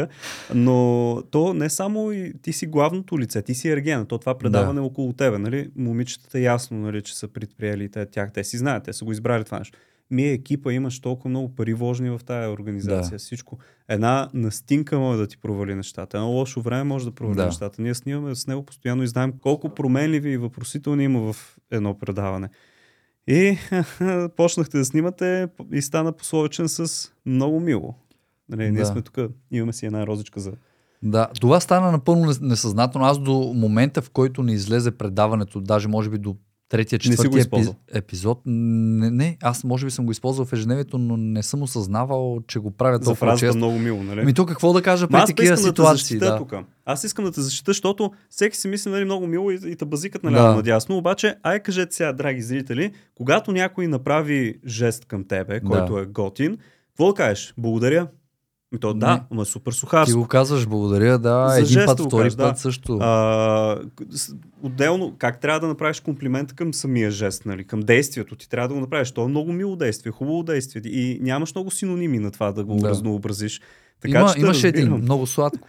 но то не само и ти си главното лице, ти си Ергена, то това предаване да. Около тебе, нали? Момичетата ясно, нали, че са предприели тях, те си знаят, те са го избрали това нещо. Мие екипа, имаш толкова много пари вложени в тая организация, да. Всичко. Една настинка може да ти провали нещата, едно лошо време може да провали да. Нещата. Ние снимаме с него постоянно и знаем колко променливи и въпросителни има в едно предаване. И почнахте да снимате и стана пословичен с много мило. Нали, ние да. Сме тук, имаме си една розичка за... Да, това стана напълно несъзнателно. Аз до момента, в който не излезе предаването, даже може би до третия, четвъртия епи... епизод. Не, не, аз може би съм го използвал в ежедневието, но не съм осъзнавал, че го правя толкова често. За фразата много мило, нали? Ами то какво да кажа при такива ситуации? Да да. Тук. Аз искам да те защита, защото всеки си мисли, нали, много мило и, и та базикат наляво да. Надясно. Обаче, ай кажете сега, драги зрители, когато някой направи жест към тебе, който да. Е готин, какво да кажеш? Благодаря? То, да, ама супер сухарство. Ти го казваш, благодаря, да, за един път, втори кажеш, път да. Също. А, отделно, как трябва да направиш комплимент към самия жест, нали? Към действието ти трябва да го направиш. То е много мило действие, хубаво действие и нямаш много синоними на това да го да. Разнообразиш. Така, Има, имаше един, много сладко.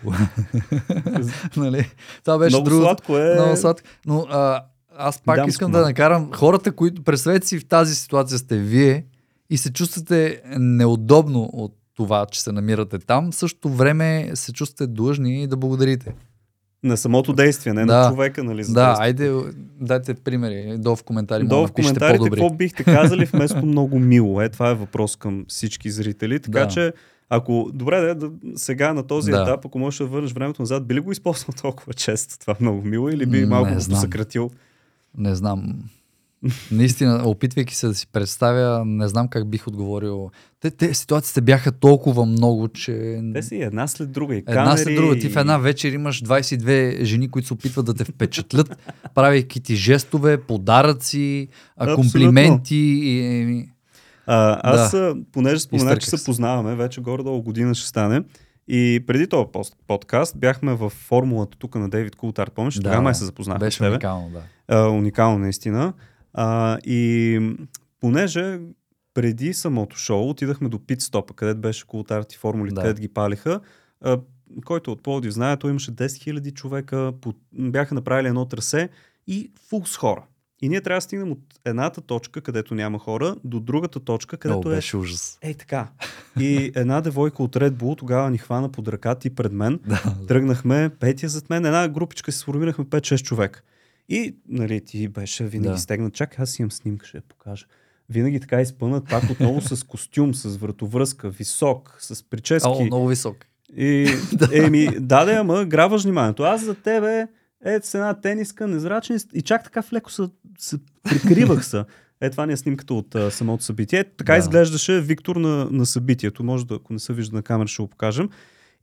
нали? Това беше много друг, сладко е. Много сладко. Но а, аз пак Дам искам да накарам хората, които представете си в тази ситуация сте вие и се чувствате неудобно от това, че се намирате там, същото време се чувствате длъжни да благодарите. На самото действие, не да, на човека, нали? За да, айде, дайте примери, долу в коментарите. Долу в коментарите, какво бихте казали вместо много мило? Е, това е въпрос към всички зрители, така да. Че ако, добре, да, да, сега на този да. Етап, ако можеш да върнеш времето назад, би ли го използвал толкова често това много мило или би малко посъкратил? Не знам. Наистина, опитвайки се да си представя, не знам как бих отговорил. Те, те ситуациите бяха толкова много, че... Те си една след друга и камери... Една след друга. Ти в една вечер имаш двайсет и две жени, които се опитват да те впечатлят, правейки ти жестове, подаръци, абсолютно. Комплименти и... А, аз, да. Понеже споменах, че се познаваме, вече горе-долу година ще стане. И преди този подкаст бяхме във формулата тук на Дейвид Култарт. Помниш? Да, тогава май се запознахме. Беше с уникално, да. А, уникално, наистина. А, и понеже преди самото шоу отидахме до пит-стопа, където беше Култарт и формулите, да. Където ги палиха. А, който от Пловдив знае, той имаше десет хиляди човека, под... бяха направили едно трасе и фул с хора. И ние трябва да стигнем от едната точка, където няма хора, до другата точка, където О, е... беше ужас. Ей така. И една девойка от Red Bull тогава ни хвана под ръката и пред мен. Да. Тръгнахме, петия зад мен, една групичка се сформирахме пет-шест човека. И, нали, ти беше винаги да. Стегнат. Чакай, аз имам снимка, ще я покажа. Винаги така изпънат, пак отново с костюм, с вратовръзка, висок, с прически. О, много висок. И, еми, даде, ама грабваш вниманието. Аз за тебе, е, с една тениска, незрачен и чак така в леко се, се прикривах се. Е, това не е снимката от а, самото събитие. Така да. Изглеждаше Виктор на, на събитието. Може да, ако не се вижда на камера, ще го покажем.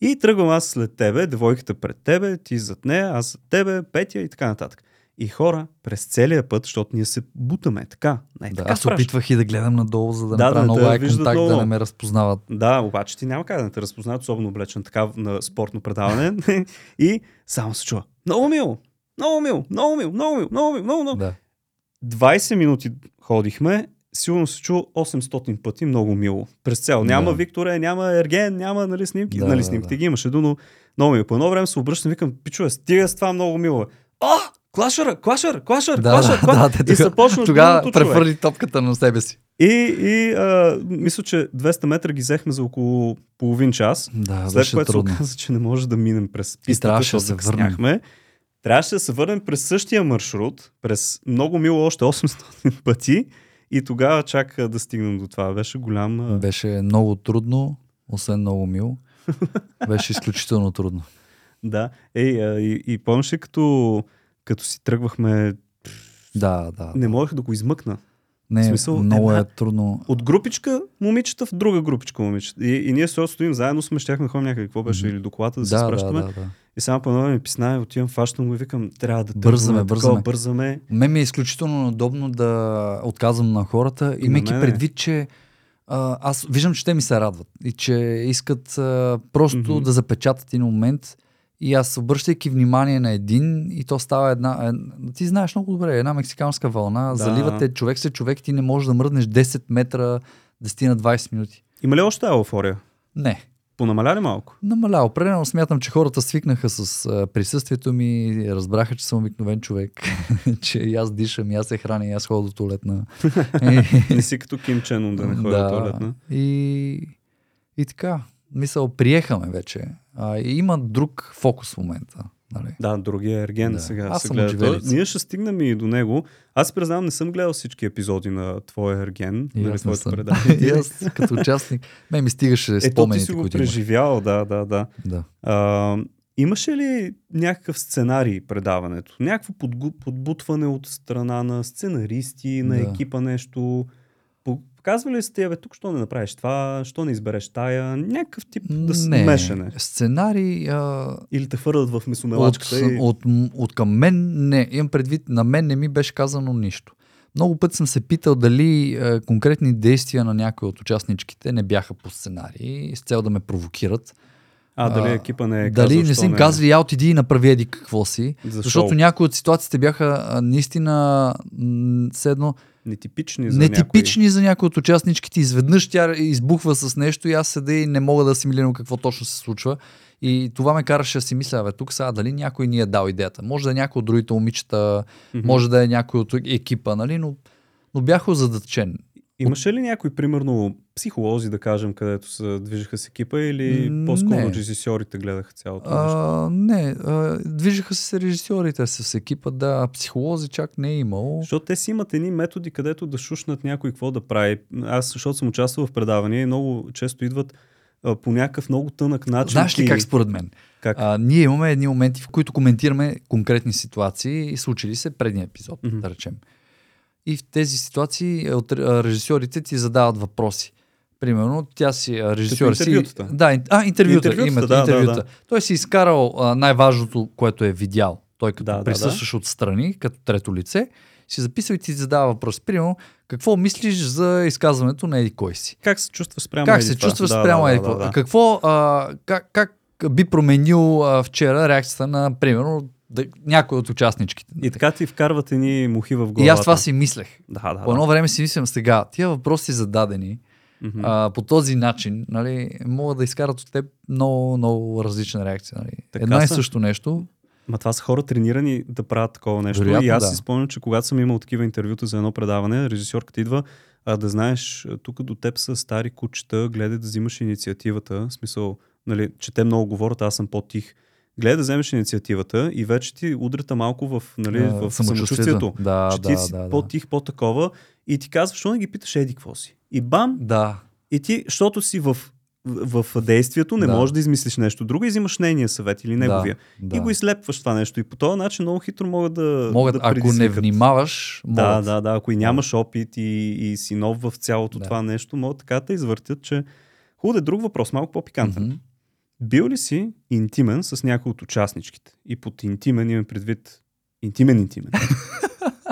И тръгвам аз след тебе, девойката пред тебе, ти зад нея, аз зад тебе, петия и така нататък. И хора през целия път, защото ние се бутаме така. Не, да, така аз праща. Опитвах и да гледам надолу, за да, да направя новия да контакт, долу. Да не ме разпознават. Да, обаче ти няма как да не те разпознават, особено облечен така на спортно предаване. И само се чува. Много мило, много мило, много мило, много мило, много мило, много мило. Да. двайсет минути ходихме, сигурно се чува осемстотин пъти много мило. През цяло. Няма да. Виктория, няма Ерген, няма, нали, снимки. Да, нали, снимките да, да. Ги имаше, но много мило. По едно време се обръщам, викам, пичове, стига с това много мило. А! Клашъра, клашър, клашър, да, клашър, да, клашър. Да, и започна тогава прехвърли топката на себе си. И, и а, мисля, че двеста метра ги взехме за около половин час. Да, след което се оказа, че не може да минем през пистата, защото закъсняхме. Трябваше да се върнем през същия маршрут, през много мило още осемстотин пъти и тогава чак да стигнем до това. Беше голям... Беше много трудно, освен много мило. Беше изключително трудно. Да. Ей, а, и, и помниш ли като... Като си тръгвахме, да, да, не можех да го измъкна. Не, в смисъл, много една... е трудно. От групичка момичета в друга групичка момичета. И, и ние се отстоим заедно, сме щяхме хора някакви, какво беше, mm-hmm. или до колата да, да се спращаме. Да, да, да. И само по едно ми писна, отивам, фащам го и викам, трябва да бързаме, тръгваме, бързаме. Такова, бързаме. Мен ми е изключително удобно да отказвам на хората, имайки предвид, че а, аз виждам, че те ми се радват и че искат а, просто mm-hmm. да запечатат един момент. И аз, обръщайки внимание на един, и то става една... Е, ти знаеш много добре, една мексиканска вълна, да. Заливате човек след човек, ти не можеш да мръднеш десет метра, десет на двайсет минути. Има ли още еуфория? Не. Понамаля ли малко? Намаля. Определено смятам, че хората свикнаха с присъствието ми, разбраха, че съм обикновен човек, че и аз дишам, и аз се храня, и аз ходя до туалетна. Не си като Ким Чен Ун да не ходя до туалетна. И... и така. Мисъл, приехаме вече. А, и има друг фокус в момента. Нали? Да, другия Ерген да. Сега аз се гледа. Ние ще стигнем и до него. Аз признавам, не съм гледал всички епизоди на твоя Ерген. И нали, твоето предаване. И аз като участник. Ме ми стигаше спомените, е, които имаш. Ето ти си го преживял, да, да, да. да. А, имаше ли някакъв сценарий предаването? Някакво подбутване от страна на сценаристи, на да. Екипа нещо... Казвали ли сте, бе, тук, що не направиш това, що не избереш тая, някакъв тип да смешане? Сценарий... А... Или те фърлят в месомелачката? От, и... от, от към мен не. Имам предвид, на мен не ми беше казано нищо. Много път съм се питал дали а, конкретни действия на някои от участничките не бяха по сценарий, с цел да ме провокират. А, дали екипа не е казал, дали не са им казали, я отиди и направи еди какво си. За защото някои от ситуациите бяха а, наистина м- седно... Нетипични за, Нетипични за някои от участничките. Изведнъж тя избухва с нещо и аз седа и не мога да асимилирам какво точно се случва. И това ме караше да си мисля, бе, тук сега дали някой ни е дал идеята. Може да е някой от другите момичета, mm-hmm. може да е някой от екипа, нали? Но, но бях озадачен. Имаше ли някой, примерно, психолози, да кажем, където се движиха с екипа или по-скоро режисьорите гледаха цялото а, нещо? Не, а, движиха се режисьорите с екипа, да, психолози чак не е имало. Защото те си имат едни методи, където да шушнат някой какво да прави. Аз, защото съм участвал в предавания и много често идват а, по някакъв много тънък начин. Знаеш ли и... как според мен? Как? А, ние имаме едни моменти, в които коментираме конкретни ситуации и случили се предния епизод, mm-hmm. да речем. И в тези ситуации от режисьорите ти задават въпроси. Примерно, тя си режисьор си... Да, а, интервюта, интервюта името, да, интервюта. Да, да. Той си изкарал а, най-важното, което е видял. Той като да, присъстваш да, да. Отстрани, като трето лице, си записва и ти задава въпрос. Примерно, какво мислиш за изказването на еди кой си? Как се чувстваш спрямо еди Как се чувстваш да, спрямо да, еди да, да, да. Какво, а, как, как би променил а, вчера реакцията на, примерно, да, някой от участничките. И така ти вкарват едни мухи в главата. И аз това си мислех. Да, да, по едно да. Време си мислям сега, тия въпроси зададени mm-hmm. а, по този начин, нали, могат да изкарат от теб много, много различна реакция. Нали. Едно са... и също нещо. Ма това са хора тренирани да правят такова нещо. Вероятно, и аз да. Си спомням, че когато съм имал такива интервюта за едно предаване, режисьорката идва, а да знаеш, тук до теб са стари кучета, гледай да взимаш инициативата. В смисъл, нали, че те много говорят, аз съм по-тих. Гледай да вземеш инициативата и вече ти удрата малко в, нали, yeah, в самочувствието. Да, че да, ти си да, по-тих, да. По-такова и ти казваш, що не ги питаш еди какво си. И бам! Да. И ти, защото си в, в, в действието, не да. Можеш да измислиш нещо друго и взимаш нейния съвет или неговия. Да, и да. Го изслепваш това нещо. И по този начин много хитро могат да, могат, да предизвикат. Ако не внимаваш, могат. Да, да, да. Ако и нямаш опит и, и си нов в цялото да. Това нещо, могат така да извъртят, че хубаво е друг въпрос, малко по-пикантен. Mm-hmm. Бил ли си интимен с някой от участничките? И под интимен имам предвид интимен-интимен.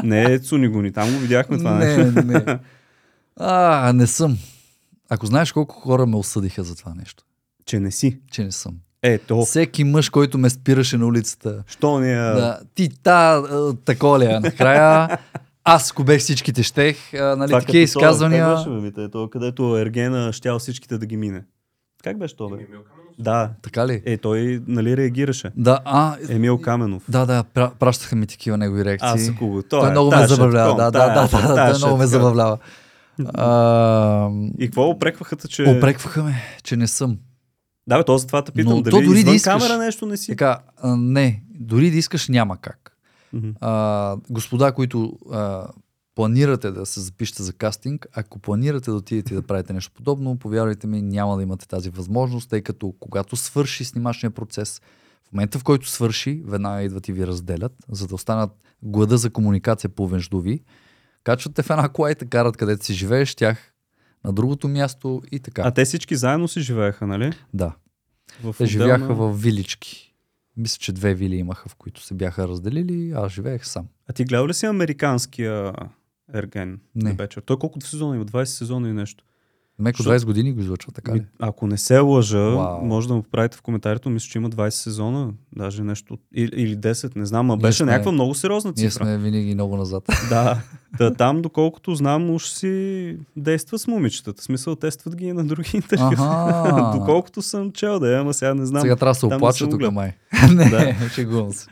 Не е цунигуни, там го видяхме това нещо. Не, не. А, не съм. Ако знаеш колко хора ме осъдиха за това нещо. Че не си? Че не съм. Ето. Всеки мъж, който ме спираше на улицата. Що не е? Да, ти та такова ли е накрая... Аз ако бех всичките щех, нали, такива изказвания... Това като това беше, бе, бе, където Ергена щял всичките да ги мине. Как беше това, бе? Емил Каменов. Да. Така ли? Е, той нали реагираше. Да, а... Емил Каменов. Да, да, пращаха ми такива негови реакции. Аз за кого? Той е, много ме забавлява. Да, да, да, да, да, много ме забавлява. И какво опрекваха те, че... Опрекваха ме, че не съм. Да, бе, то за това те питам. Но дали извън камера нещо не си? Така, не, дори да искаш няма как. Mm-hmm. А, господа, които а, планирате да се запишете за кастинг, ако планирате да отидете да правите нещо подобно, повярвайте ми, няма да имате тази възможност, тъй като когато свърши снимачния процес, в момента в който свърши, веднага идват и ви разделят, за да останат глада за комуникация по веждови, качвате в една кола и те карат където си живееш, тях на другото място и така. А те всички заедно си живееха, нали? Да. В те живяха в вилички. Мисля, че две вили имаха, в които се бяха разделили, а аз живеех сам. А ти гледал ли си американския Ерген? Не. Вечер? Той колко сезона има? двайсет сезона и нещо. Меко двайсет години го излъчва, така ли? Ако не се лъжа, wow. може да му поправите в коментарите, мисля, че има двайсет сезона, даже нещо, или десет, не знам, а беше сме, някаква много сериозна цифра. Ние сме винаги много назад. Да, да, там, доколкото знам, уж си действа с момичетата, в смисъл тестват ги на други интервюта. Доколкото съм чел, да е, ама сега не знам. Сега трябва да се оплача тук, май. Не, шегувам се.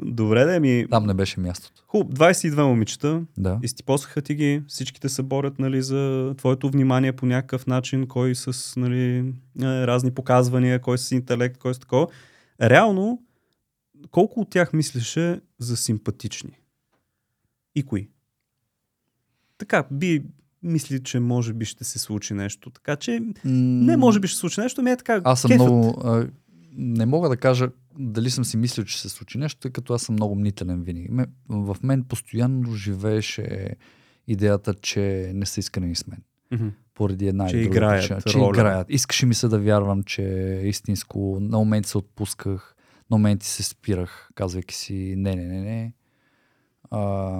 Добре, да ми... Там не беше мястото. Хуб, двайсет и две момичета, да. Изтипосаха ти ги, всичките се борят, нали, за твоето внимание по някакъв начин, кой с, нали, разни показвания, кой с интелект, кой с такова. Реално, колко от тях мислеше за симпатични? И кои? Така, би мисли, че може би ще се случи нещо. Така че, mm. не може би ще се случи нещо, ми е така кефът. Аз съм кефът. много... А, не мога да кажа дали съм си мислил, че се случи нещо, тъй като аз съм много мнителен винаги. В мен постоянно живееше идеята, че не са искрени с мен. Mm-hmm. Поради една че и друга играят, причина. Че играят. Искаше ми се да вярвам, че е истинско. На моменти се отпусках, на моменти се спирах, казвайки си не, не, не, не. А,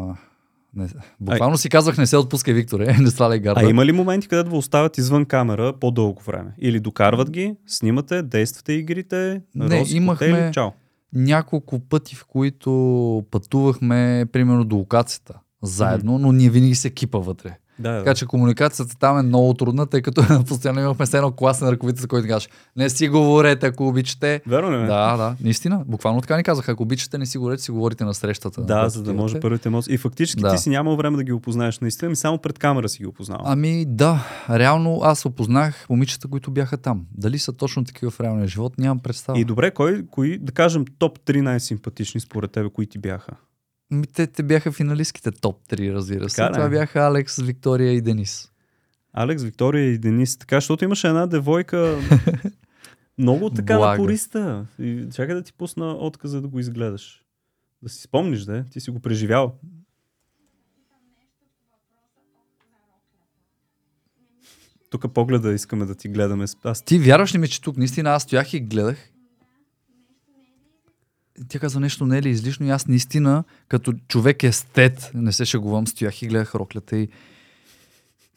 не. Буквално Ай. си казвах, не се отпускай, Викторе, не става ли гарда. А има ли моменти, където го остават извън камера по-дълго време? Или докарват ги, снимате, действате игрите, не, роз, имахме... хотели, чао? Няколко пъти, в които пътувахме, примерно до локацията заедно, mm-hmm. но ние винаги се кипа вътре. Да, така да. Че комуникацията там е много трудна, тъй като постоянно имахме с едно класна ръковица, с който казваш, не си говорете, ако обичате. Верно ли? Да, да, наистина. Буквално така ни казаха, ако обичате, не си говорите, си говорите на срещата. Да, на за да може първите емоции. И фактически да. Ти си нямал време да ги опознаеш наистина, ми само пред камера си ги опознавал. Ами да, реално аз опознах момичета, които бяха там. Дали са точно такива в реалния живот, нямам представа. И добре, кой, кои, да кажем, топ три най-симпатични според тебе, които ти бяха? Те, те бяха финалистките топ три, разбира се. Така, това бяха Алекс, Виктория и Денис. Алекс, Виктория и Денис. Така, защото имаше една девойка много така напориста. И чакай да ти пусна отказа да го изгледаш. Да си спомниш, да? Ти си го преживял. Тук погледа искаме да ти гледаме. Аз... Ти вярваш ли ми, че тук наистина аз стоях и гледах? Тя казва нещо не е ли излишно и аз наистина, като човек естет, не се шегувам, стоях и гледах роклята и,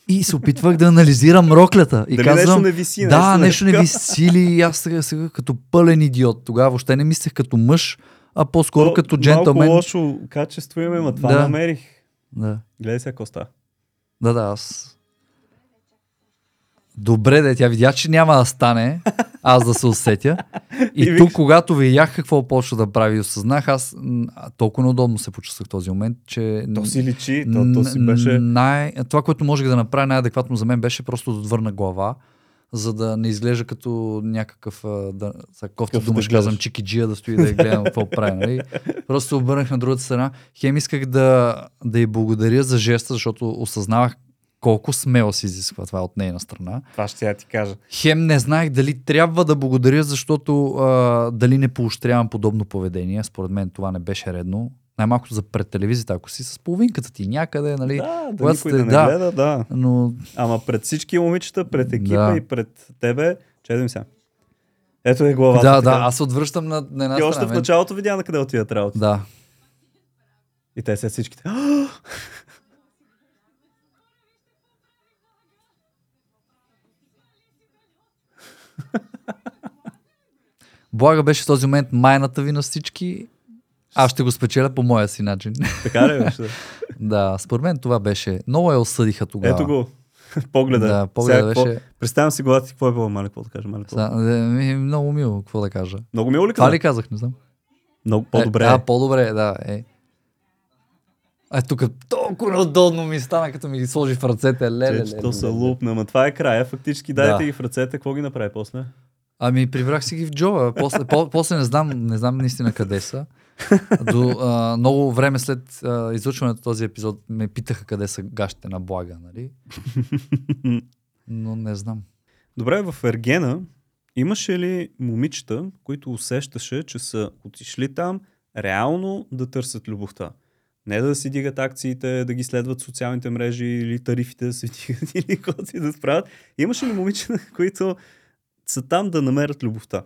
и се опитвах да анализирам роклята. И дали казвам, нещо не виси? Да, нещо, нещо не виси ли и аз сега, сега като пълен идиот. Тогава въобще не мислех като мъж, а по-скоро То, като джентълмен. Малко лошо качество имаме, но това да. намерих. Да. Гледай сега коста. Да, да, аз... Добре, де, тя видя, че няма да стане, аз да се усетя. И, и тук, когато видях какво почва да прави и осъзнах, аз толкова неудобно се почувствах в този момент, че... То си личи, то, то си беше... Най... Това, което можех да направя най-адекватно за мен, беше просто да отвърна глава, за да не изглежда като някакъв... Да, кофта думаш, да казвам чикиджия, да стои да я гледам какво прави. Нали? Просто се обърнах на другата страна. Хем исках да, да й благодаря за жеста, защото осъзнавах колко смело се изисква това от нейна страна. Това ще я ти кажа. Хем не знаех дали трябва да благодаря, защото а, дали не поощрявам подобно поведение. Според мен това не беше редно. Най-малко за пред телевизията, ако си с половинката ти някъде, нали? Да, да никой сте, да не да, гледа, да. Но... Ама пред всички момичета, пред екипа да. И пред тебе, чедем сега. Ето е главата. Да, така. Да, аз отвръщам на, на една страна. И още в началото видя на къде отидат работа. Да. И те са всичките. Блага беше в този момент майната ви на всички. Аз ще го спечеля по моя си начин. Така ли беше? Да, според мен това беше. Много я осъдиха тогава. Ето го. Погледа. Да, погледа сега, беше... какво... Представям си главата ти, какво е било, мале, какво да кажа, мале. Сега, е, много мило, какво да кажа. Много мило ли казах? Това ли казах, не знам. Много по-добре. Е, да, по-добре, да. Е. А тук толкова неудобно ми стана, като ми ги сложи в ръцете. Леле, леле. То са лупна, ама това е края. Фактически дайте да. Ги в ръцете, какво ги направи после? Ами прибрах си ги в джоба. После, по- после не знам, не знам наистина къде са. До а, много време след а, излъчването този епизод ме питаха къде са гащите на Блага, нали? Но не знам. Добре, в Ергена имаше ли момичета, които усещаше, че са отишли там реално да търсят любовта? Не да си дигат акциите, да ги следват социалните мрежи или тарифите да се дигат или каквото си да справят. Имаше ли момичета, които са там да намерят любовта?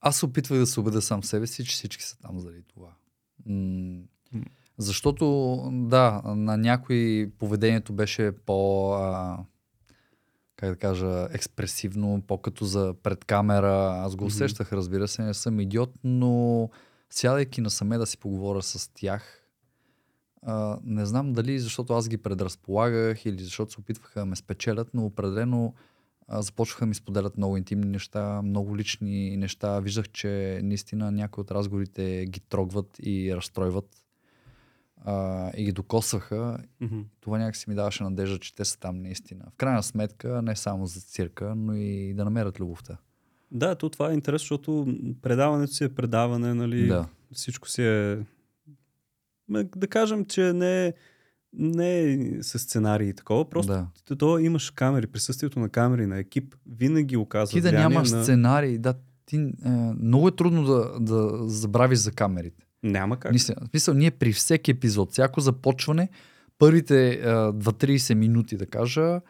Аз се опитвах да се убедя сам себе си, че всички са там заради това. М- защото, да, на някои поведението беше по, а, как да кажа, експресивно, по-като за пред камера. Аз го усещах, разбира се, не съм идиот, но сядайки насаме да си поговоря с тях, а, не знам дали защото аз ги предразполагах или защото се опитваха да ме спечелят, но определено започваха ми споделят много интимни неща, много лични неща. Виждах, че наистина някои от разговорите ги трогват и разстройват а, и ги докосваха. Mm-hmm. Това някакси ми даваше надежда, че те са там наистина. В крайна сметка, не само за цирка, но и да намерят любовта. Да, то това е интересно, защото предаването си е предаване, нали? Да. Всичко си е... Да кажем, че не е... Не с сценарии и такова, просто да. То имаш камери, присъствието на камери, на екип, винаги оказва влияние. Ти да нямаш на... сценарии, да, ти, е, много е трудно да, да забравиш за камерите. Няма как. В смисъл, ние при всеки епизод, всяко започване, първите е, две трийсет минути, да кажа,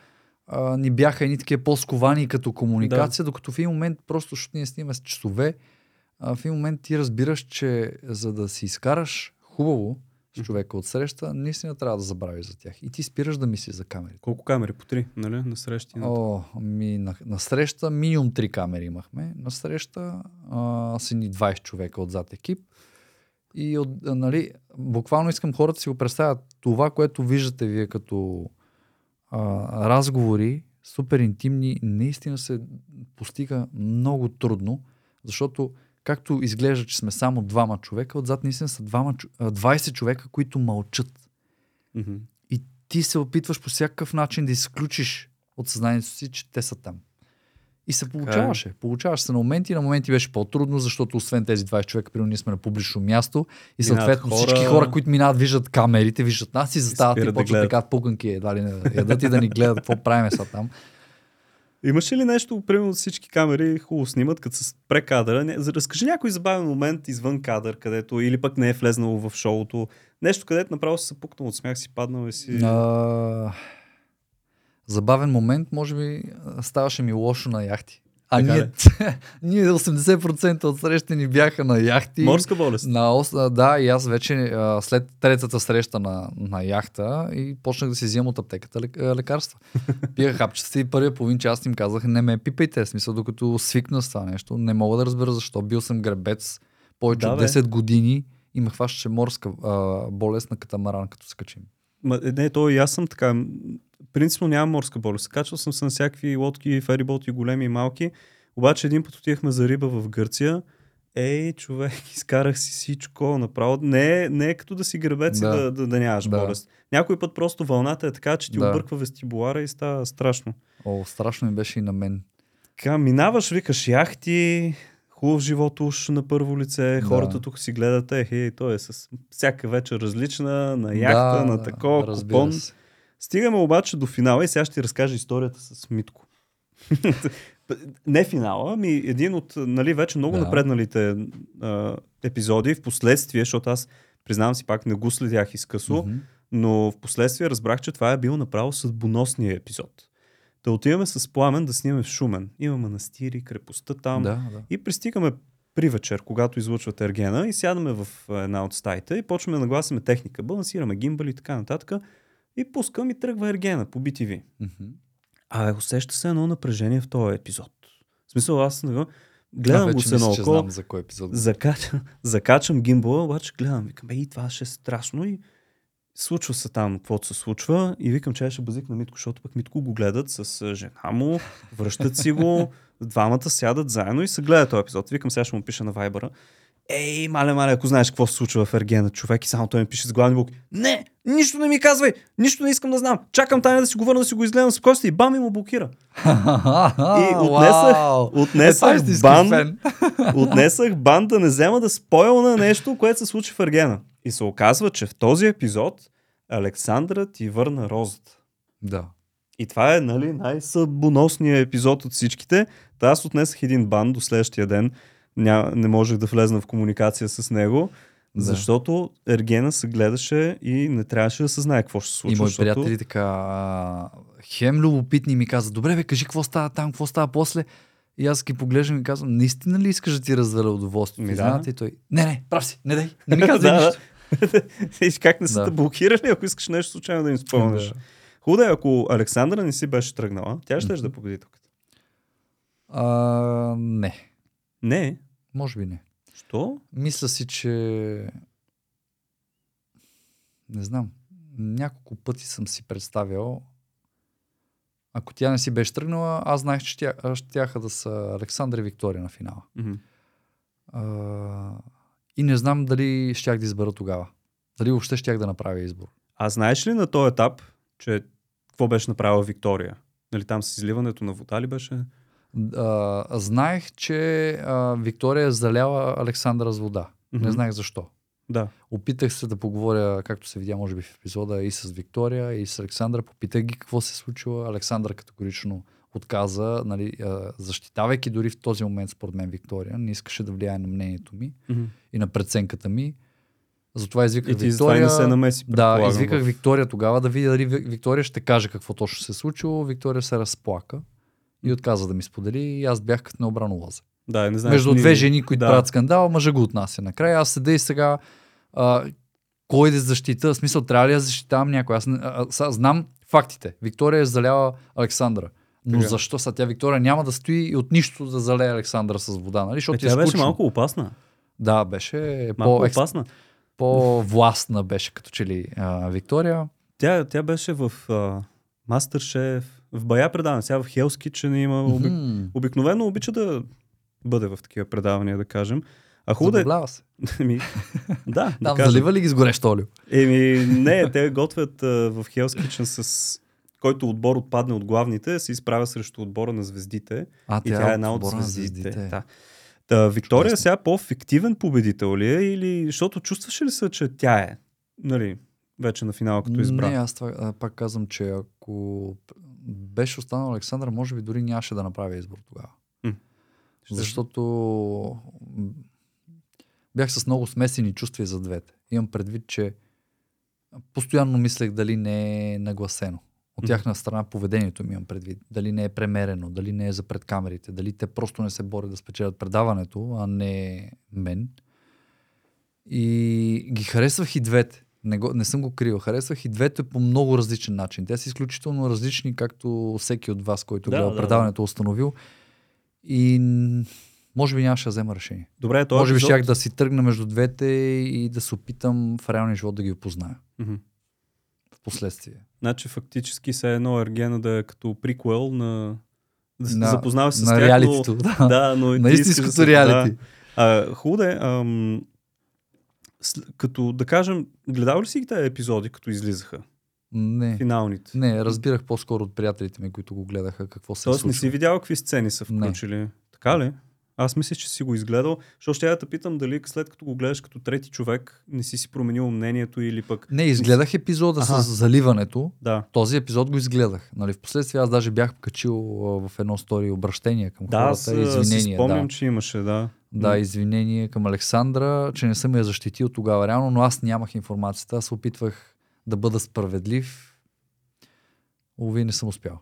е, ни бяха едни такива по-сковани като комуникация, да. Докато в един момент, просто защото ние снимаме с часове, е, в един момент ти разбираш, че за да си изкараш хубаво, човека от среща, наистина трябва да забрави за тях. И ти спираш да мислиш за камери. Колко камери? По три, нали? На среща? О, ми, на, на среща минимум три камери имахме. На среща а, са ни двайсет човека отзад екип. И от, а, нали, буквално искам хората си го представят. Това, което виждате вие като а, разговори, супер интимни, наистина се постига много трудно, защото както изглежда, че сме само двама човека, отзад наистина са двама, двайсет човека, които мълчат. Mm-hmm. И ти се опитваш по всякакъв начин да изключиш от съзнанието си, че те са там. И се получаваше. Okay. Получаваше се на моменти. На моменти беше по-трудно, защото освен тези двайсет човека, примерно ние сме на публично място и съответно хора... всички хора, които минават, виждат камерите, виждат нас и застават и, и почват да такат пуканки, едва ли не ядат и да ни гледат какво правим са там. Имаше ли нещо, примерно всички камери хубаво снимат, като са прекадъра? Разкажи някой забавен момент извън кадър, където или пък не е влезнало в шоуто. Нещо, където направо се пукнал от смях, си паднал и си... А... Забавен момент, може би ставаше ми лошо на яхти. А ние, ние осемдесет процента от срещи ни бяха на яхти. Морска болест. На, да, и аз вече след третата среща на, на яхта и почнах да си взимам от аптеката лекарства. Пиях хапчета и първия половин час им казах, не ме пипайте, в смисъл, докато свикна с това нещо. Не мога да разбера защо. Бил съм гребец повече да, от десет бе. години и ме хващаше морска а, болест на катамаран, като се качим. Ма, не, то и аз съм така... Принципно нямам морска болест. Качвал съм се на всякакви лодки, фериботи, големи и малки. Обаче един път отивахме за риба в Гърция. Ей, човек, изкарах си всичко направо. Не, не е като да си гребец да. и да, да, да нямаш да. болест. Някой път просто вълната е така, че ти да. обърква вестибулара и става страшно. О, страшно ми беше и на мен. Така, минаваш, викаш яхти, хубав живот уж на първо лице, хората да. тук си гледат, ех, ей, той е с всяка вечер различна, на яхта, да, на такова, купон. Стигаме обаче до финала и сега ще ти разкажа историята с Митко. Не финала, ами един от, нали, вече много да. напредналите а, епизоди в последствие, защото аз, признавам си пак, не го следях изкъсо, mm-hmm. но в последствие разбрах, че това е бил направо съдбоносния епизод. Да отиваме с Пламен да снимаме в Шумен. Има манастири, крепостта там да, да. и пристигаме при вечер, когато излъчват Ергена и сядаме в една от стаите и почваме да нагласиме техника. Балансираме гимбали и така нататък. И пускам и тръгва Ергена по би ти ви. Mm-hmm. А усеща се едно напрежение в този епизод. В смисъл, аз гледам а, го се наоколо, за закачам, закачам гимбала, обаче гледам, викам, и това ще е страшно и Случва се там, каквото се случва, и викам, че ще базик на Митко, защото пък Митко го гледат с жена му, връщат си го, двамата сядат заедно и се гледа този епизод. Викам, сега ще му пиша на Вайбъра. Ей, мале, мале, ако знаеш какво се случва в Ергена, човек, и само той ми пише с главни букви. Не, нищо не ми казвай, нищо не искам да знам. Чакам тайна да си го върна, да си го изгледам с кости и бам, и му блокира. И отнесах, отнесах бан, отнесах бан да не взема да спойлна нещо, което се случи в Ергена. И се оказва, че в този епизод Александра ти върна розата. Да. И това е, нали, най-събоносният епизод от всичките. Та аз отнесах един бан до следващия ден. Ня, не можех да влезна в комуникация с него, да. Защото Ергена се гледаше и не трябваше да се знае какво ще се случва. И мои защото... приятели така хем любопитни ми каза, добре бе, кажи какво става там, какво става после. И аз ги поглеждам и казвам, наистина ли искаш да ти разваля удоволствието? Да. Знаете, и той, не, не, прав си, не дай, не ми казвай нищо. Как не са да. Те блокирали, ако искаш нещо случайно да им спомнеш. Да. Хубаво е, ако Александра не си беше тръгнала, тя ще mm-hmm. да победи тук. А, не. Не? Може би не. Що? Мисля си, че... Не знам. Няколко пъти съм си представял. Ако тя не си беше тръгнала, аз знаех, че тя, щяха да са Александра и Виктория на финала. Mm-hmm. А, и не знам дали щях да избера тогава. Дали въобще щях да направя избор. А знаеш ли на този етап, че какво беше направила Виктория? Нали там с изливането на вода ли беше... Uh, знаех, че uh, Виктория залява Александра с вода. Mm-hmm. Не знаех защо. Да. Опитах се да поговоря, както се видя, може би в епизода, и с Виктория, и с Александра. Попитах ги какво се случило. Александра категорично отказа, нали, uh, защитавайки дори в този момент, според мен, Виктория. Не искаше да влияе на мнението ми mm-hmm. и на преценката ми. Затова извиках и ти Виктория. Не се намеси, да, извиках в... Виктория тогава да видя дали Виктория ще каже какво точно се е случило. Виктория се разплака. И отказа да ми сподели и аз бях като необрано лозе. Да, не знаеш, между две жени, които да. Правят скандал, мъжа го отнася. Накрая аз седа и сега а, кой да защита, в смисъл трябва ли да защитавам някой. Аз, а, аз знам фактите. Виктория е заляла Александра. Но Тега. Защо са тя Виктория няма да стои и от нищо да залее Александра с вода? Нали? Е, тя е беше малко опасна. Да, беше малко по, опасна. По-властна беше като че ли а, Виктория. Тя, тя беше в а, Мастер-шеф. В бая предаване, сега в Hell's Kitchen има обик... mm-hmm. обикновено обича да бъде в такива предавания, да кажем. А хубаво да се. Еми, да, да. Там залива ли ги с горещо олио? Еми, не, те готвят а, в Hell's Kitchen с който отбор отпадне от главните, се изправя срещу отбора на звездите. А, и тя, тя е една от звездите. звездите. Да. Та, Виктория Чудесно. Сега по-фиктивен победител ли е? Или... Защото чувстваше ли се, че тя е? Нали, вече на финала, като избра. Не, аз това, а, пак казвам, че ако... беше останал Александър, може би дори нямаше да направя избор тогава. М. Защото бях с много смесени чувства и за двете. Имам предвид, че постоянно мислех дали не е нагласено. От тяхна страна поведението ми имам предвид. Дали не е премерено, дали не е за пред камерите, дали те просто не се борят да спечелят предаването, а не мен. И ги харесвах и двете. Не, го, не съм го крил. Харесвах и двете по много различен начин. Те са изключително различни, както всеки от вас, който да, гледа да, предаването, да. Установил. И може би нямаше да взема решение. Добре, този може би епизод... щях да си тръгна между двете и да се опитам в реалния живот да ги опозная. Mm-hmm. В последствие. Значи фактически се едно Ергена да е като приквел на... Да се на, запознава с на реалитито. Да, да, но на истинското реалити. Да. Хубаво е... Ам... Като, да кажем, гледал ли си ги тези епизоди, като излизаха? Не. Финалните? Не, разбирах по-скоро от приятелите ми, които го гледаха, какво се случва. Тоест не си видял какви сцени са включили? Не. Така ли? Аз мисля, че си го изгледал. Защото ще я да те питам дали след като го гледаш като трети човек, не си си променил мнението или пък... Не, изгледах епизода Аха. С заливането. Да. Този епизод го изгледах. Нали, впоследствие аз даже бях качил в едно стори обращение към да, хората. Да, извинения. Си спомням, да. Че имаше, да. Да, извинение към Александра, че не съм я защитил тогава реално, но аз нямах информацията. Аз се опитвах да бъда справедлив. Ови, не съм успял.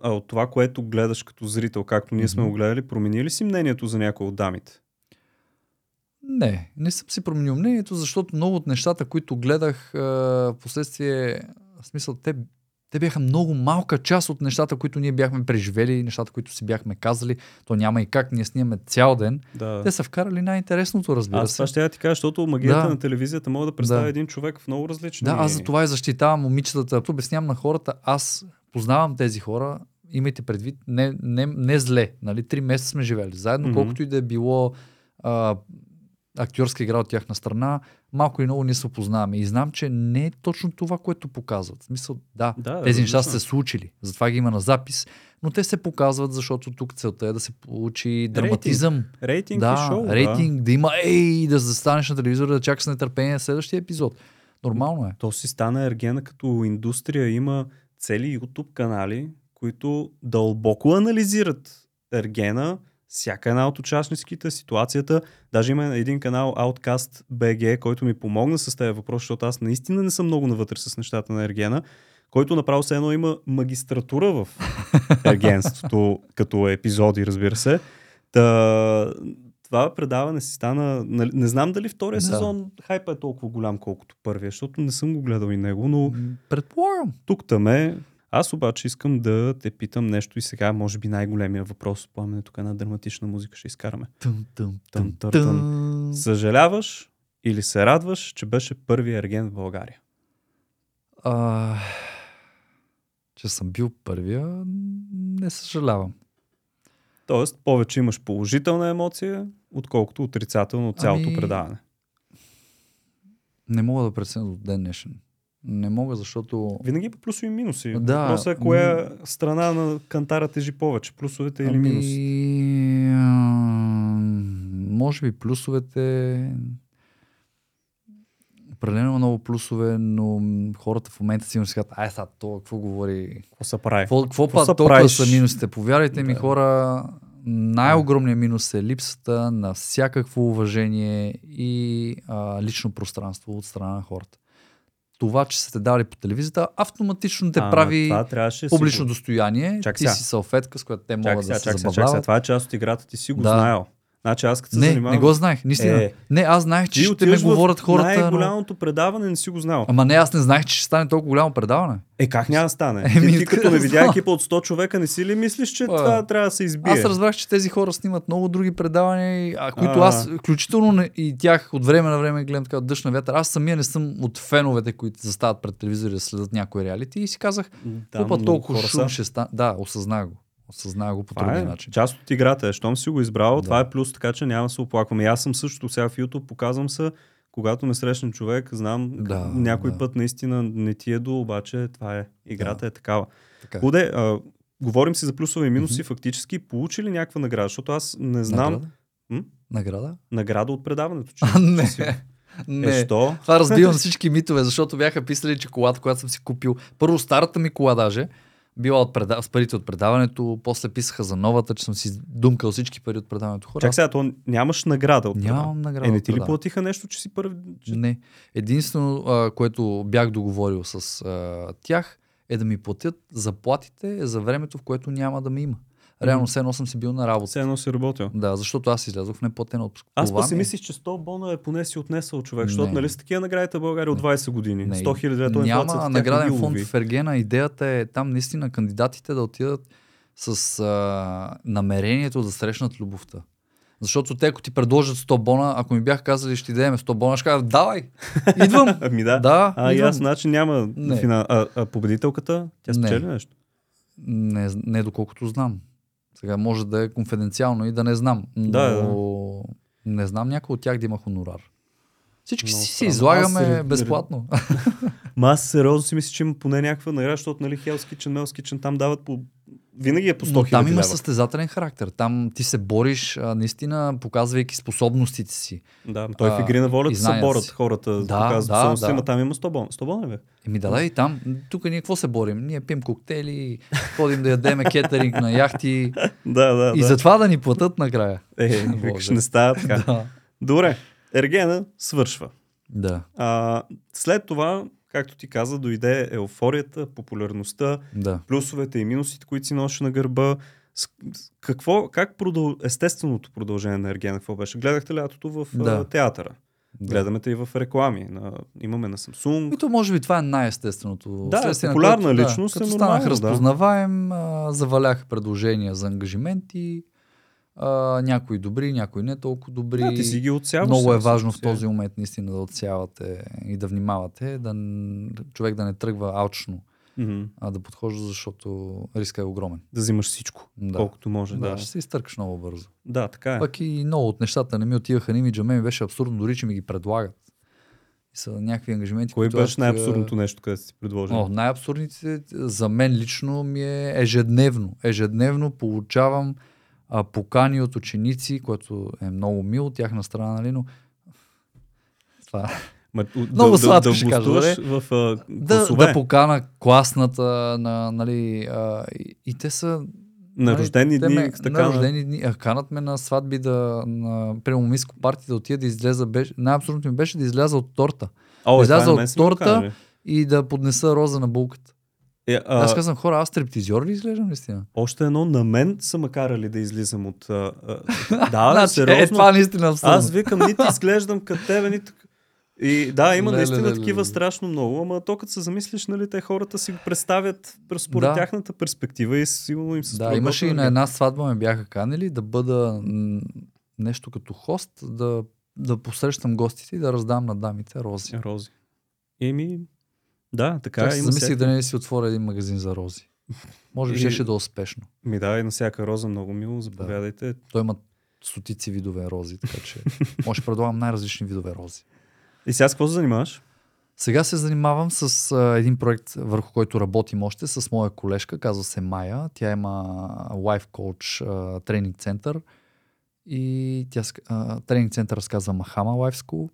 А от това, което гледаш като зрител, както ние сме го гледали, промени ли си мнението за някои от дамите? Не, не съм си променил мнението, защото много от нещата, които гледах, в последствие, в смисъл, те Те бяха много малка част от нещата, които ние бяхме преживели, нещата, които си бяхме казали. То няма и как, ние снимаме цял ден. Да. Те са вкарали най-интересното, разбира аз, се. Аз това ще я ти кажа, защото магията да. на телевизията мога да представя да. един човек в много различни... Да, аз за това и защитавам момичетата. Обяснявам на хората, аз познавам тези хора, имайте предвид, не, не, не зле. Нали? Три месеца сме живели заедно, mm-hmm. колкото и да е било а, актьорска игра от тяхна страна, малко и много не се опознаваме. И знам, че не е точно това, което показват. В смисъл, да, да тези неща са се случили, затова ги има на запис, но те се показват, защото тук целта е да се получи драматизъм. Рейтинг да, и шоу. Рейтинг, да. да има ей, да застанеш на телевизора, да чакаш с нетърпение следващия епизод. Нормално е. То си стана ергена като индустрия. Има цели YouTube канали, които дълбоко анализират ергена, всяка една от участниците, ситуацията. Даже има един канал Outcast би джи, който ми помогна с тези въпрос, защото аз наистина не съм много навътре с нещата на ергена, който направо все едно има магистратура в ергенството, като епизоди, разбира се. Та, това предаване си стана... Не знам дали втория да. сезон хайпа е толкова голям, колкото първия, защото не съм го гледал и него, но... Предполагам. Тук там е... Аз обаче искам да те питам нещо и сега, може би най-големия въпрос, пламене, тук една драматична музика ще изкараме. Тъм, тъм, тъм, тъм, тъм. Съжаляваш или се радваш, че беше първият ерген в България? А, че съм бил първия, не съжалявам. Тоест, повече имаш положителна емоция, отколкото отрицателно от цялото ами... предаване. Не мога да преценя до ден днешен. Не мога, защото... Винаги по плюсови и минуси. Да, въпросът е коя ми... страна на кантара тежи повече, плюсовете или минусите? Ами... А... Може би плюсовете... Определено много плюсове, но хората в момента си му си казват, ай са, това какво говори? Какво се прави? Какво па толкова са минусите? Повярвайте ми, хора, най-огромният минус е липсата на всякакво уважение и а, лично пространство от страна на хората. Това, че са те дали по телевизията, автоматично те а, прави публично си... достояние. Чак ти сега. Си салфетка, с която те чак могат сега, да се чак забавляват. Чак сега. Това е част от играта, ти си го да. знаел. Значи аз като се занимавам... Не, не го знаех, наистина. Е. Не, аз знаех, че ти ще ме говорят хората... най-голямото предаване не си го знал. Ама не, аз не знаех, че ще стане толкова голямо предаване. Е, как няма да стане? Е, ти, ти като не видя екипа от сто човека, не си ли мислиш, че а, това трябва да се избие? Аз разбрах, че тези хора снимат много други предавания, а, които а, аз, включително и тях от време на време гледам така дъжд на вятър. Аз самия не съм от феновете, които застават пред телевизора да следят някои реалити и си казах, купа толкова шум ще стане. Да, осъзнах го. Съзнава го по това други е, начин. Част от играта е. Щом си го избрал, да. това е плюс, така че няма да се оплакваме. И аз съм също сега в YouTube, показвам се, когато ме срещна човек, знам, да, някой да. път наистина не ти е до, обаче това е. Играта да. е такава. Така. Ходе, а, говорим си за плюсове и минуси, mm-hmm. фактически получи ли някаква награда? Защото аз не знам... Награда? М? Награда? Награда от предаването. Че, а, не. Че Не, е, това разбивам всички митове, защото бяха писали, че колата, която съм си купил, първо старата ми кола даже, била от предав... с парите от предаването, после писаха за новата, че съм си думкал всички пари от предаването. Хора. Чак сега, то нямаш награда от предаването? Нямам награда. Е, не ти ли платиха нещо, че си първи? Не. Единствено, а, което бях договорил с а, тях, е да ми платят заплатите за времето, в което няма да ме има. Реално, все едно съм си бил на работа. Все едно си работил. Да, защото аз излязох в неплатен отпуск. Аз па си мислиш, че сто бона е поне си отнесъл човек, защото нали са такива наградите в България от двайсет години. сто хиляди, то няма награден фонд в Ергена. Идеята е там наистина кандидатите да отидат с а, намерението да срещнат любовта. Защото те, ако ти предложат сто бона, ако ми бях казали, ще идеме сто бона, ще кажа, давай, идвам. Ами да, да а, идвам. И аз, значи няма финал. А, а победителката, тя спечели нещо? Не, не доколкото знам. Сега може да е конфиденциално и да не знам, но да, да. не знам някой от тях да има хонорар. Всички но, си се излагаме сери... безплатно. Ма аз сериозно си мисля, че има поне някаква награда, защото нали Hell's Kitchen, Hell's Kitchen там дават по... Винаги е по сто хиляди. Там има състезателен характер. Там ти се бориш, а, наистина, показвайки способностите си. Да, той а, в игри на волята се борят хората. Да, показват, да, да. Си, ма, там има сто бона, бе. Еми да, да, и там. Тук ние какво се борим? Ние пием коктейли, ходим да ядеме кетеринг на яхти. да, да, и да. затова да ни платят накрая. Е, викаш, не става така. да. Добре, ергена свършва. Да. А, след това... Както ти каза, дойде еуфорията, популярността, да. плюсовете и минусите, които си носиш на гърба. Какво, как продъл... естественото продължение на ергена, какво беше? Гледахте лятото в да. театъра. Да. Гледаме те и в реклами. На... Имаме на Samsung. И то може би това е най-естественото. Да, популярна което, личност да, е като нормално. Като станах разпознаваем, да. Заваляха предложения за ангажименти. А, някои добри, някои не толкова добри. Да, ти си ги отсяваш. Много е важно в този момент наистина да отсявате и да внимавате. Да... Човек да не тръгва алчно. Mm-hmm. А да подхожда, защото риска е огромен. Да взимаш всичко, да. Колкото може. Да, да, ще се изтъркаш много бързо. Да, така е. Пък и много от нещата не ми отиваха на имиджа, мен ми беше абсурдно, дори че ми ги предлагат. И са някакви ангажименти. Кое беше най-абсурдното нещо, където си предложил? О, най-абсурдните за мен лично ми е ежедневно. Ежедневно получавам а, покани от ученици, което е много мило от тяхна страна, нали, но това е... Ма, много да, сладко да, ще да кажа, в, а, да, да покана класната, на, нали, а, и, и те са на рождени нали, дни, така, рождени дни а, канат ме на сватби, да, на премомиско парти да отида да изляза, най-абсолютно ми беше да изляза от торта. О, да изляза е, от торта и да поднеса роза на булката. Е, а... Аз казвам, хора, аз стриптизьор ли изглеждам наистина? Още едно, на мен са ма карали да излизам от... А, а, да, значи, сериозно. Е, това наистина абсолютно. Аз викам, нито изглеждам като тебе, нито... И да, има ле, наистина ле, ле, такива ле, ле. страшно много, ама то като се замислиш, нали, те хората си го представят според да. Тяхната перспектива и сигурно им се според. Да, имаше и на една сватба ме бяха канели да бъда м- нещо като хост, да, да посрещам гостите и да раздам на дамите рози. Рози. Еми, да, така. Аз замислих да не си отворя един магазин за рози. Може би ще ще да е успешно. Ми да, и на всяка роза много мило, заповядайте. Да. Той има стотици видове рози, така че може да предлагам най-различни видове рози. И сега с какво се занимаваш? Сега се занимавам с а, един проект, върху който работим още с моя колежка, казва се Майя. Тя има Life Coach а, тренинг център и тя, а, тренинг център разказва Махама Life School.